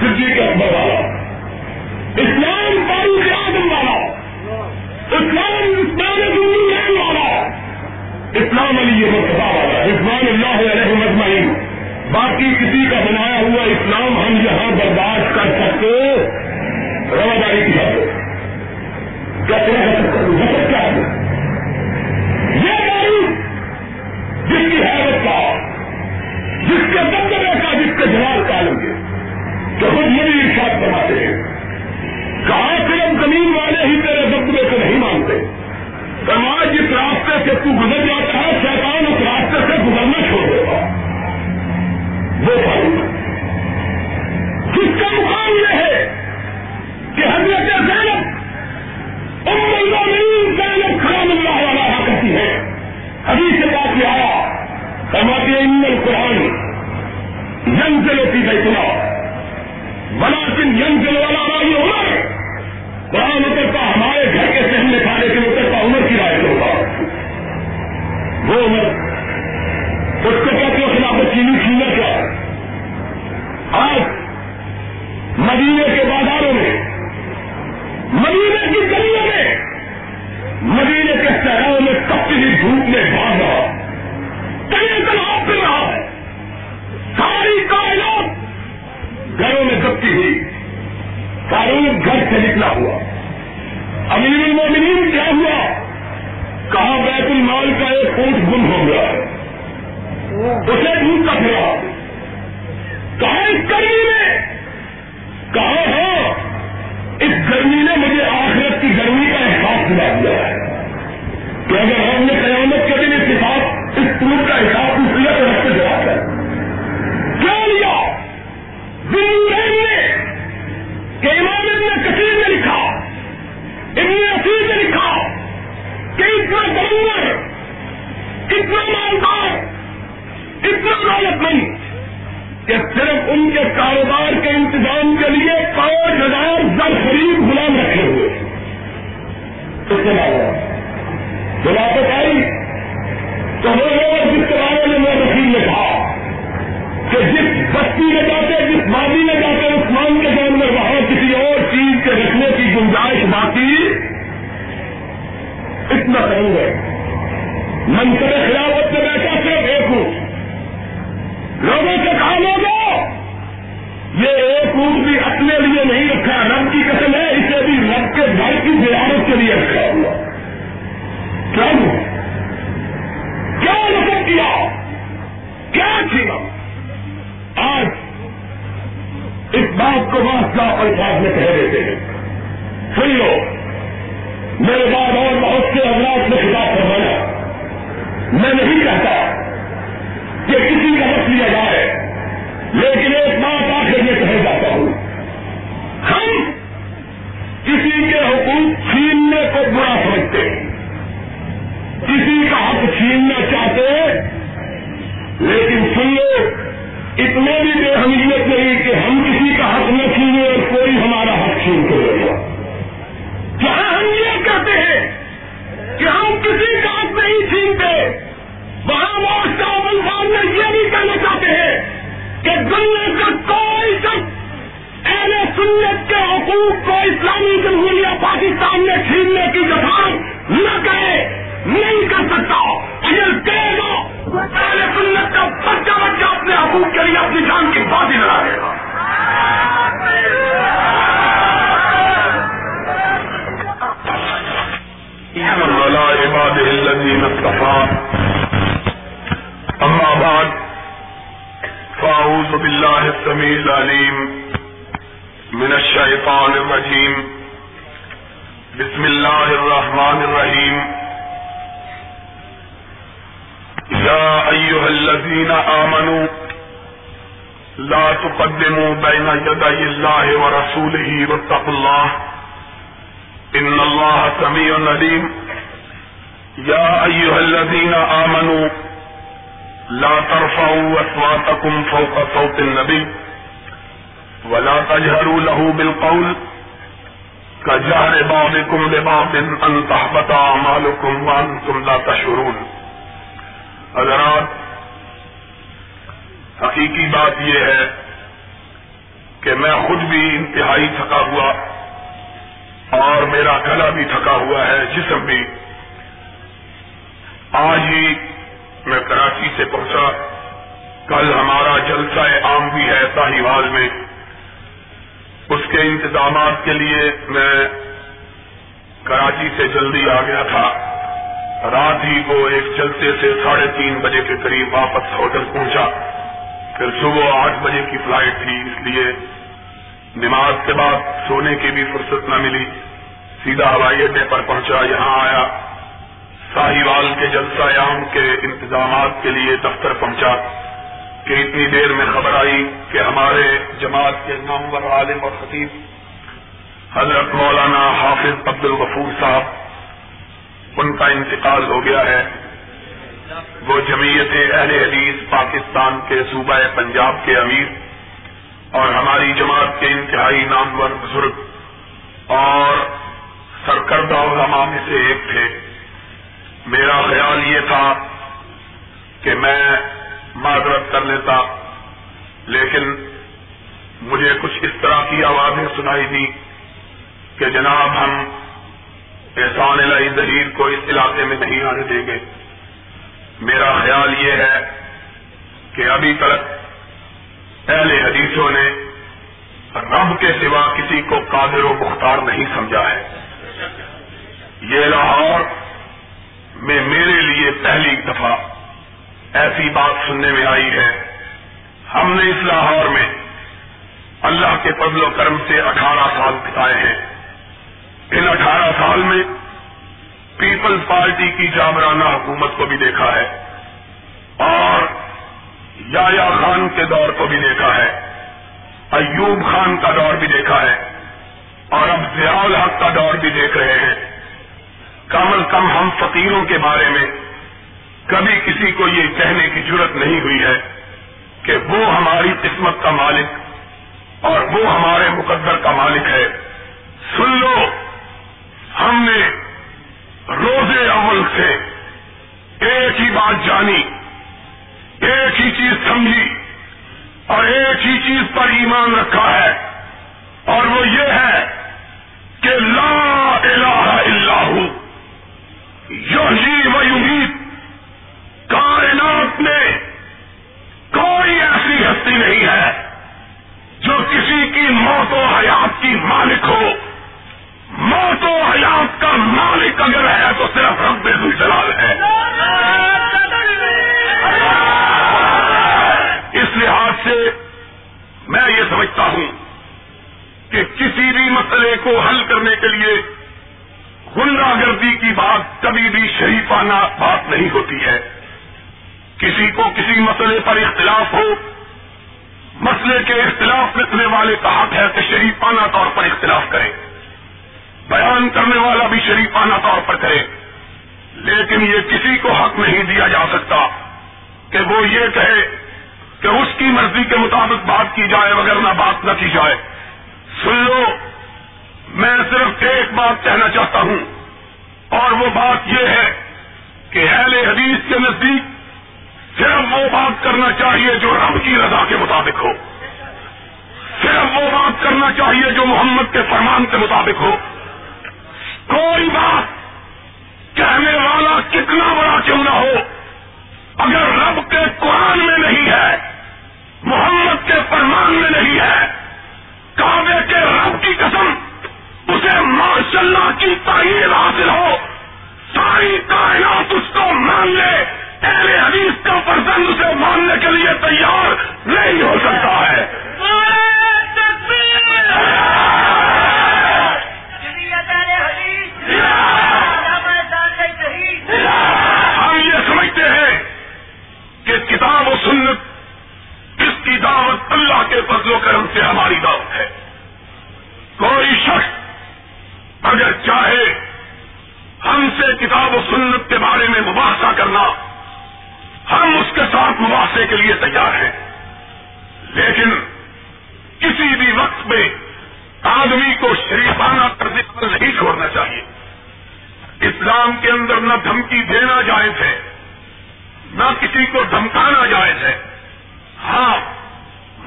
صدیق اکبر والا، اسلام فاروق اعظم والا، اسلام عثمان بن عفان والا، اسلام علی مرتضیٰ والا رضوان اللہ علیہم اجمعین۔ باقی کسی کا بنایا ہوا اسلام ہم یہاں برداشت کر سکتے رواداری کی حد کیا ہے؟ یہ تاریخ جس کی حیرت کا، جس کے مقدمے کا، جس کے جواب کا لیں گے تو خود میری ارشاد بناتے ہیں، کہاں صرف زمین والے ہی تیرے مقدمے کو نہیں مانتے، سماج اس راستے سے تو گزر جاتا ہے، شیطان اس راستے سے گزرنا چھوڑ دیتا ہے۔ وہ تاریخ جس کا مقام یہ ہے کہ حضرت زینب ام المؤمنین زینب کرام اللہ علیہا کہتی ہے، حدیث پاک میں آیا فرماتی ہے ان القرآن ينزل في بيتنا ولكن ينزل على راعي عمر، قرآن اترتا ہمارے گھر کے سہنے کھانے کے لیے اترتا عمر کی رائے ہوگا۔ وہ عمر اس کو کہتے ہو خلافت چینی چھینا کیا؟ آج مدینے کے بازاروں میں، مدینے کی گلیوں میں، مدینے کے صحراؤں میں تپتی دھوپ میں بھاگ رہا، کئی تنہا پھر رہا ہے، ساری کائنات گھروں میں دبتی ہوئی، فاروق گھر سے نکلا ہوا، امیر المومنین کیا ہوا؟ کہاں بیت المال کا ایک اونٹ گم ہو گیا ہے، اسے ڈھونڈتا پھرا، کہاں اس گرمی میں، کہاں ہو؟ اس گرمی نے مجھے آخرت کی گرمی کا احساس دلا دیا ہے کہ اگر ہم نے قیامت کے دن اس حساب اس پور کا احساس اس لیے تو رکھتے جا کر کیا لیا نے کہ امام ابن کثیر نے لکھا، ابن کثیر نے لکھا کہ اتنا برمر، اتنا مالدار، اتنا دولت مند کہ صرف ان کے کاروبار کے انتظام کے لیے پانچ ہزار زر خرید غلام رکھے ہوئے تھے۔ اس کے علاوہ خلافت آئی تو وہ لوگ جس کے بارے میں میں وکیل نے کہا کہ جس بستی میں جاتے، جس ماضی میں جاتے عثمان کے دور میں، وہاں کسی اور چیز کے رکھنے کی گنجائش باقی اتنا صحیح ہے۔ منصب خلافت میں بیٹھا صرف ایک ہوں، لوگوں سے کہا لوگوں یہ ایک اونٹ بھی اپنے لیے نہیں رکھا، رب کی قسم ہے اسے بھی رب کے گھر کی زیارت کے لیے رکھا ہوا۔ کیا ہوا؟ کیا نصب کیا؟ کیا کیا؟ آج اس بات کو واسطہ الفاظ میں کہہ دیتے ہیں۔ سن لو، میرے بعد اور بہت سے حضرات نے خطاب فرمایا، میں نہیں کہتا کہ کسی کا حق لیا جائے، لیکن ایک بات آخر میں کہہ جاتا ہوں، ہم کسی کے حقوق چھیننے کو برا سمجھتے ہیں، کسی کا حق چھیننا چاہتے ہیں، لیکن سن لو اتنے بھی بے حمیت نہیں کہ ہم کسی کا حق نہ چھینیں اور کوئی ہمارا حق چھین کے لے جائے۔ جہاں ہم یہ کہتے ہیں کہ ہم کسی کا حق نہیں چھینتے، وہاں دنیا کا کوئی شخص اہل سنت کے حقوق کو اسلامی جمہوریہ پاکستان میں چھیننے کی جفاظ نہ کرے، نہیں کر سکتا۔ اگر کرے گا اہل سنت کا بچہ بچہ اپنے حقوق کے لیے اپنی جان کی بازی لڑا دے گا۔ اما بعد فاعوذ باللہ السمیع العلیم من الشیطان الرجیم، بسم اللہ الرحمن الرحیم، یا ایھا الذین آمنوا لا تقدموا بین یدی اللہ ورسولہ واتقوا اللہ ان اللہ سمیع علیم، یا ایھا الذین آمنوا لا ترفعوا اصواتكم فوق صوت النبي ولا تجهروا له بالقول كجهر بعضكم لبعض ان تحبط اعمالكم وانتم لا تشعرون۔ حضرات، حقیقی بات یہ ہے کہ میں خود بھی انتہائی تھکا ہوا اور میرا گلا بھی تھکا ہوا ہے، جسم بھی۔ آج ہی میں کراچی سے پہنچا، کل ہمارا جلسہ عام بھی ہے ساہیوال میں، اس کے انتظامات کے لیے میں کراچی سے جلدی آ گیا تھا۔ رات ہی کو ایک جلسے سے ساڑھے تین بجے کے قریب واپس ہوٹل پہنچا، پھر صبح آٹھ بجے کی فلائٹ تھی، اس لیے نماز کے بعد سونے کی بھی فرصت نہ ملی، سیدھا ہوائی اڈے پر پہنچا، یہاں آیا، ساہیوال کے جلسہ عام کے انتظامات کے لیے دفتر پہنچا کہ اتنی دیر میں خبر آئی کہ ہمارے جماعت کے نامور عالم اور خطیب حضرت مولانا حافظ عبد الغفور صاحب، ان کا انتقال ہو گیا ہے۔ وہ جمعیت اہل حدیث پاکستان کے صوبہ پنجاب کے امیر اور ہماری جماعت کے انتہائی نامور بزرگ اور سرکردہ علماء میں سے ایک تھے۔ میرا خیال یہ تھا کہ میں معذرت کر لیتا، لیکن مجھے کچھ اس طرح کی آوازیں سنائی دی کہ جناب ہم احسان الہی ظہیر کو اس علاقے میں نہیں آنے دیں گے۔ میرا خیال یہ ہے کہ ابھی تک اہل حدیثوں نے رب کے سوا کسی کو قادر و مختار نہیں سمجھا ہے۔ یہ لاہور میں میرے لیے پہلی دفعہ ایسی بات سننے میں آئی ہے۔ ہم نے اس لاہور میں اللہ کے فضل و کرم سے اٹھارہ سال بتائے ہیں۔ ان اٹھارہ سال میں پیپلز پارٹی کی جابرانہ حکومت کو بھی دیکھا ہے اور یایا خان کے دور کو بھی دیکھا ہے، ایوب خان کا دور بھی دیکھا ہے، اور اب ضیاء الحق کا دور بھی دیکھ رہے ہیں۔ کم از کم ہم فقیروں کے بارے میں کبھی کسی کو یہ کہنے کی جرت نہیں ہوئی ہے کہ وہ ہماری قسمت کا مالک اور وہ ہمارے مقدر کا مالک ہے۔ سن لو، ہم نے روز اول سے ایک ہی بات جانی، ایک ہی چیز سمجھی اور ایک ہی چیز پر ایمان رکھا ہے، اور وہ یہ ہے کہ لا الہ الا ہو یحیی و یمیت۔ کائنات میں کوئی ایسی ہستی نہیں ہے جو کسی کی موت و حیات کی مالک ہو۔ موت و حیات کا مالک اگر ہے تو صرف رب ذوالجلال ہے۔ اس لحاظ سے میں یہ سمجھتا ہوں کہ کسی بھی مسئلے کو حل کرنے کے لیے غنڈہ گردی کی بات کبھی بھی شریفانہ بات نہیں ہوتی ہے۔ کسی کو کسی مسئلے پر اختلاف ہو، مسئلے کے اختلاف رکھنے والے کا حق ہے کہ شریفانہ طور پر اختلاف کرے، بیان کرنے والا بھی شریفانہ طور پر کرے، لیکن یہ کسی کو حق نہیں دیا جا سکتا کہ وہ یہ کہے کہ اس کی مرضی کے مطابق بات کی جائے وغیرہ بات نہ کی جائے۔ سن لو، میں صرف ایک بات کہنا چاہتا ہوں اور وہ بات یہ ہے کہ اہل حدیث کے نزدیک صرف وہ بات کرنا چاہیے جو رب کی رضا کے مطابق ہو، صرف وہ بات کرنا چاہیے جو محمد کے فرمان کے مطابق ہو۔ کوئی بات کہنے والا کتنا بڑا کیوں نہ ہو، اگر رب کے قرآن میں نہیں ہے، محمد کے فرمان میں نہیں ہے، کعبے کے رب کی قسم اسے ماشاء اللہ کی تعین حاصل ہو، ساری کائنات اس کو مان لے، اہل حدیث کا فرزند اسے ماننے کے لیے تیار نہیں ہو سکتا ہے۔ ہم یہ سمجھتے ہیں کہ کتاب و سنت، اس کی دعوت اللہ کے فضل و کرم سے ہماری دعوت ہے۔ کوئی شخص اگر چاہے ہم سے کتاب و سنت کے بارے میں مباحثہ کرنا، ہم اس کے ساتھ مباحثے کے لیے تیار ہیں، لیکن کسی بھی وقت میں آدمی کو شریفانہ طرز پر نہیں چھوڑنا چاہیے۔ اسلام کے اندر نہ دھمکی دینا جائز ہے، نہ کسی کو دھمکانا جائز ہے۔ ہاں،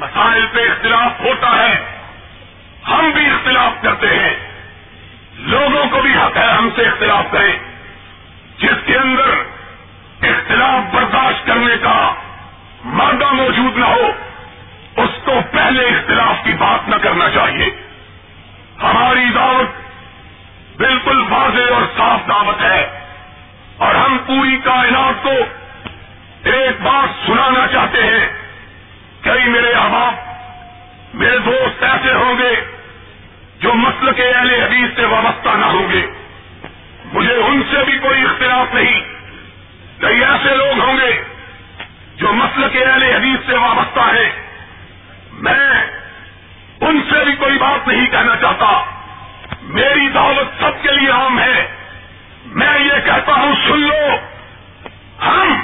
مسائل پہ اختلاف ہوتا ہے، ہم بھی اختلاف کرتے ہیں، لوگوں کو بھی حق ہے ہم سے اختلاف کریں۔ جس کے اندر اختلاف برداشت کرنے کا مادہ موجود نہ ہو، اس کو پہلے اختلاف کی بات نہ کرنا چاہیے۔ ہماری دعوت بالکل واضح اور صاف دعوت ہے، اور ہم پوری کائنات کو ایک بات سنانا چاہتے ہیں۔ کئی میرے احباب، میرے دوست ایسے ہوں گے جو مسلک اہل حدیث سے وابستہ نہ ہوں گے، مجھے ان سے بھی کوئی اختلاف نہیں۔ کئی ایسے لوگ ہوں گے جو مسلک اہل حدیث سے وابستہ ہیں، میں ان سے بھی کوئی بات نہیں کہنا چاہتا۔ میری دعوت سب کے لیے عام ہے۔ میں یہ کہتا ہوں، سن لو، ہم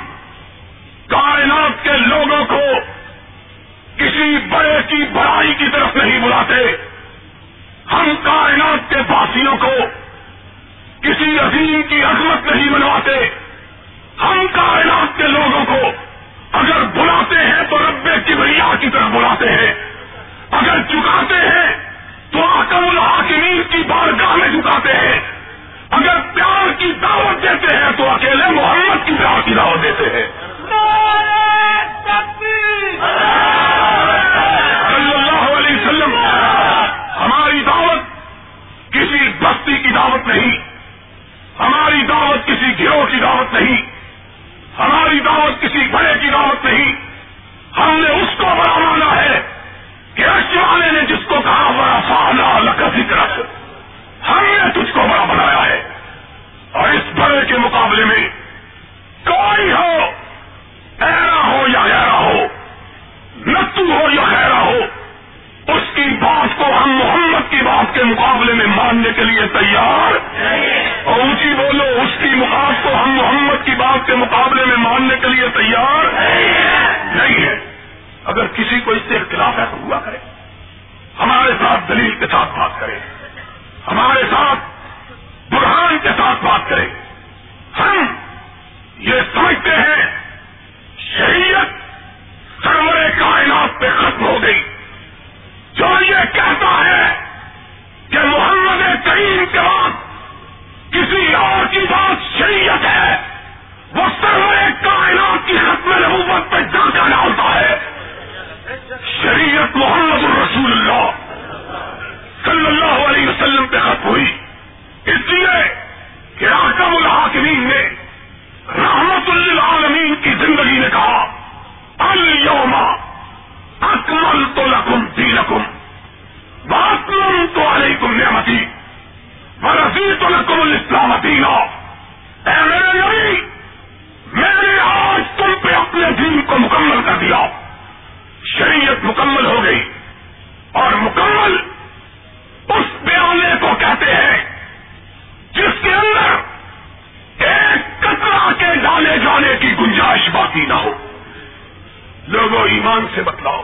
کائنات کے لوگوں کو کسی بڑے کی بڑائی کی طرف نہیں بلاتے، ہم کائنات کے باسیوں کو کسی عظیم کی عظمت نہیں بنواتے۔ ہم کائنات کے لوگوں کو اگر بلاتے ہیں تو رب کبریا کی طرف بلاتے ہیں، اگر چکاتے ہیں تو اکم الحاکمین کی بارگاہ میں جھکاتے ہیں، اگر پیار کی دعوت دیتے ہیں تو اکیلے محمد کی پیار کی دعوت دیتے ہیں، صلی اللہ علیہ وسلم۔ ہماری دعوت کسی بستی کی دعوت نہیں، ہماری دعوت کسی گروہ کی دعوت نہیں، ہماری دعوت کسی بڑے کی دعوت نہیں۔ ہم نے اس کو بڑا مانا ہے کہ رشتے والے نے جس کو کہا بڑا فانا لک ذکر، ہم نے تجھ کو بڑا بنایا ہے، اور اس بڑے کے مقابلے میں کوئی ہو، ایرا ہو یا غیرہ ہو، نتو ہو یا خیرا ہو، اس کی بات کو ہم محمد کی بات کے مقابلے میں ماننے کے لیے تیار، اور اونچی بولو، اس کی بات کو ہم محمد کی بات کے مقابلے میں ماننے کے لیے تیار نہیں ہے۔ اگر کسی کو اس سے اختلاف ہے تو ہوا کرے، ہمارے ساتھ دلیل کے ساتھ بات کرے، ہمارے ساتھ برہان کے ساتھ بات کرے۔ ہم یہ سمجھتے ہیں شریعت سرور کائنات پہ ختم ہو گئی۔ جو یہ کہتا ہے کہ محمد کریم کے بعد کسی اور کی بات شریعت ہے، وہ سرور کائنات کی ختم نبوت پہ ڈاکہ ڈالتا ہے۔ شریعت محمد الرسول اللہ صلی اللہ علیہ وسلم پہ ختم ہوئی، اس لیے کہ احکم الحاکمین نے رحمت للعالمین کی زندگی نے کہا، الیوم اکملت لکم دینکم واتممت علیکم نعمتی ورضیت لکم الاسلام دینا۔ اے میرے نبی، میں نے آج تم پہ اپنے دین کو مکمل کر دیا۔ شریعت مکمل ہو گئی، اور مکمل اس بیانے کو کہتے ہیں جس کے اندر ایک قطرہ کے ڈالے جانے کی گنجائش باقی نہ ہو۔ لوگوں، ایمان سے بتلاؤ،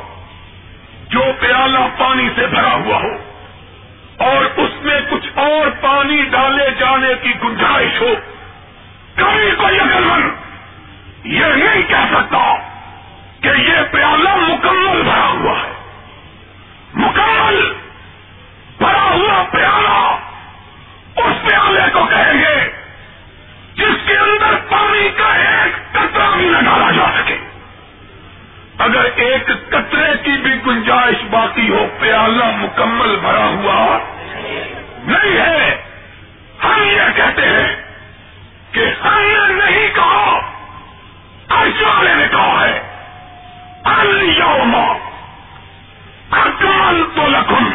جو پیالہ پانی سے بھرا ہوا ہو اور اس میں کچھ اور پانی ڈالے جانے کی گنجائش ہو، کبھی کوئی عقل مند یہ نہیں کہہ سکتا مکمل بھرا ہوا ہے، مکمل بھرا ہوا پیالہ اس پیالے کو کہیں گے جس کے اندر پانی کا ایک قطرہ بھی نہ ڈالا جا سکے۔ اگر ایک قطرے کی بھی گنجائش باقی ہو پیالہ مکمل بھرا ہوا نہیں ہے۔ ہم یہ کہتے ہیں کہ ہم نے نہیں کہا، عرش والے نے کہا ہے الیوم اکملت لکم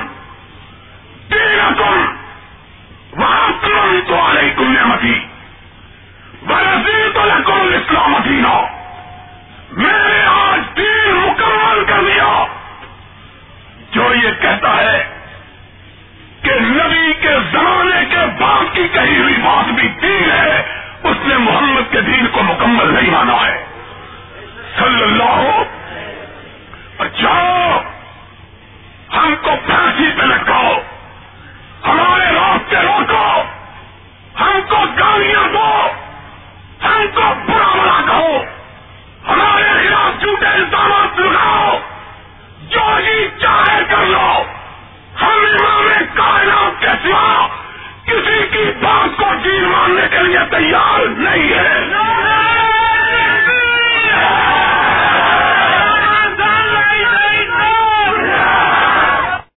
دینکم واتممت علیکم نعمتی ورضیت لکم الاسلام دینا۔ میں نے آج دین مکمل کر دیا۔ جو یہ کہتا ہے کہ نبی کے زمانے کے بعد کی کہی ہوئی بات بھی دین ہے، اس نے محمد کے دین کو مکمل نہیں مانا۔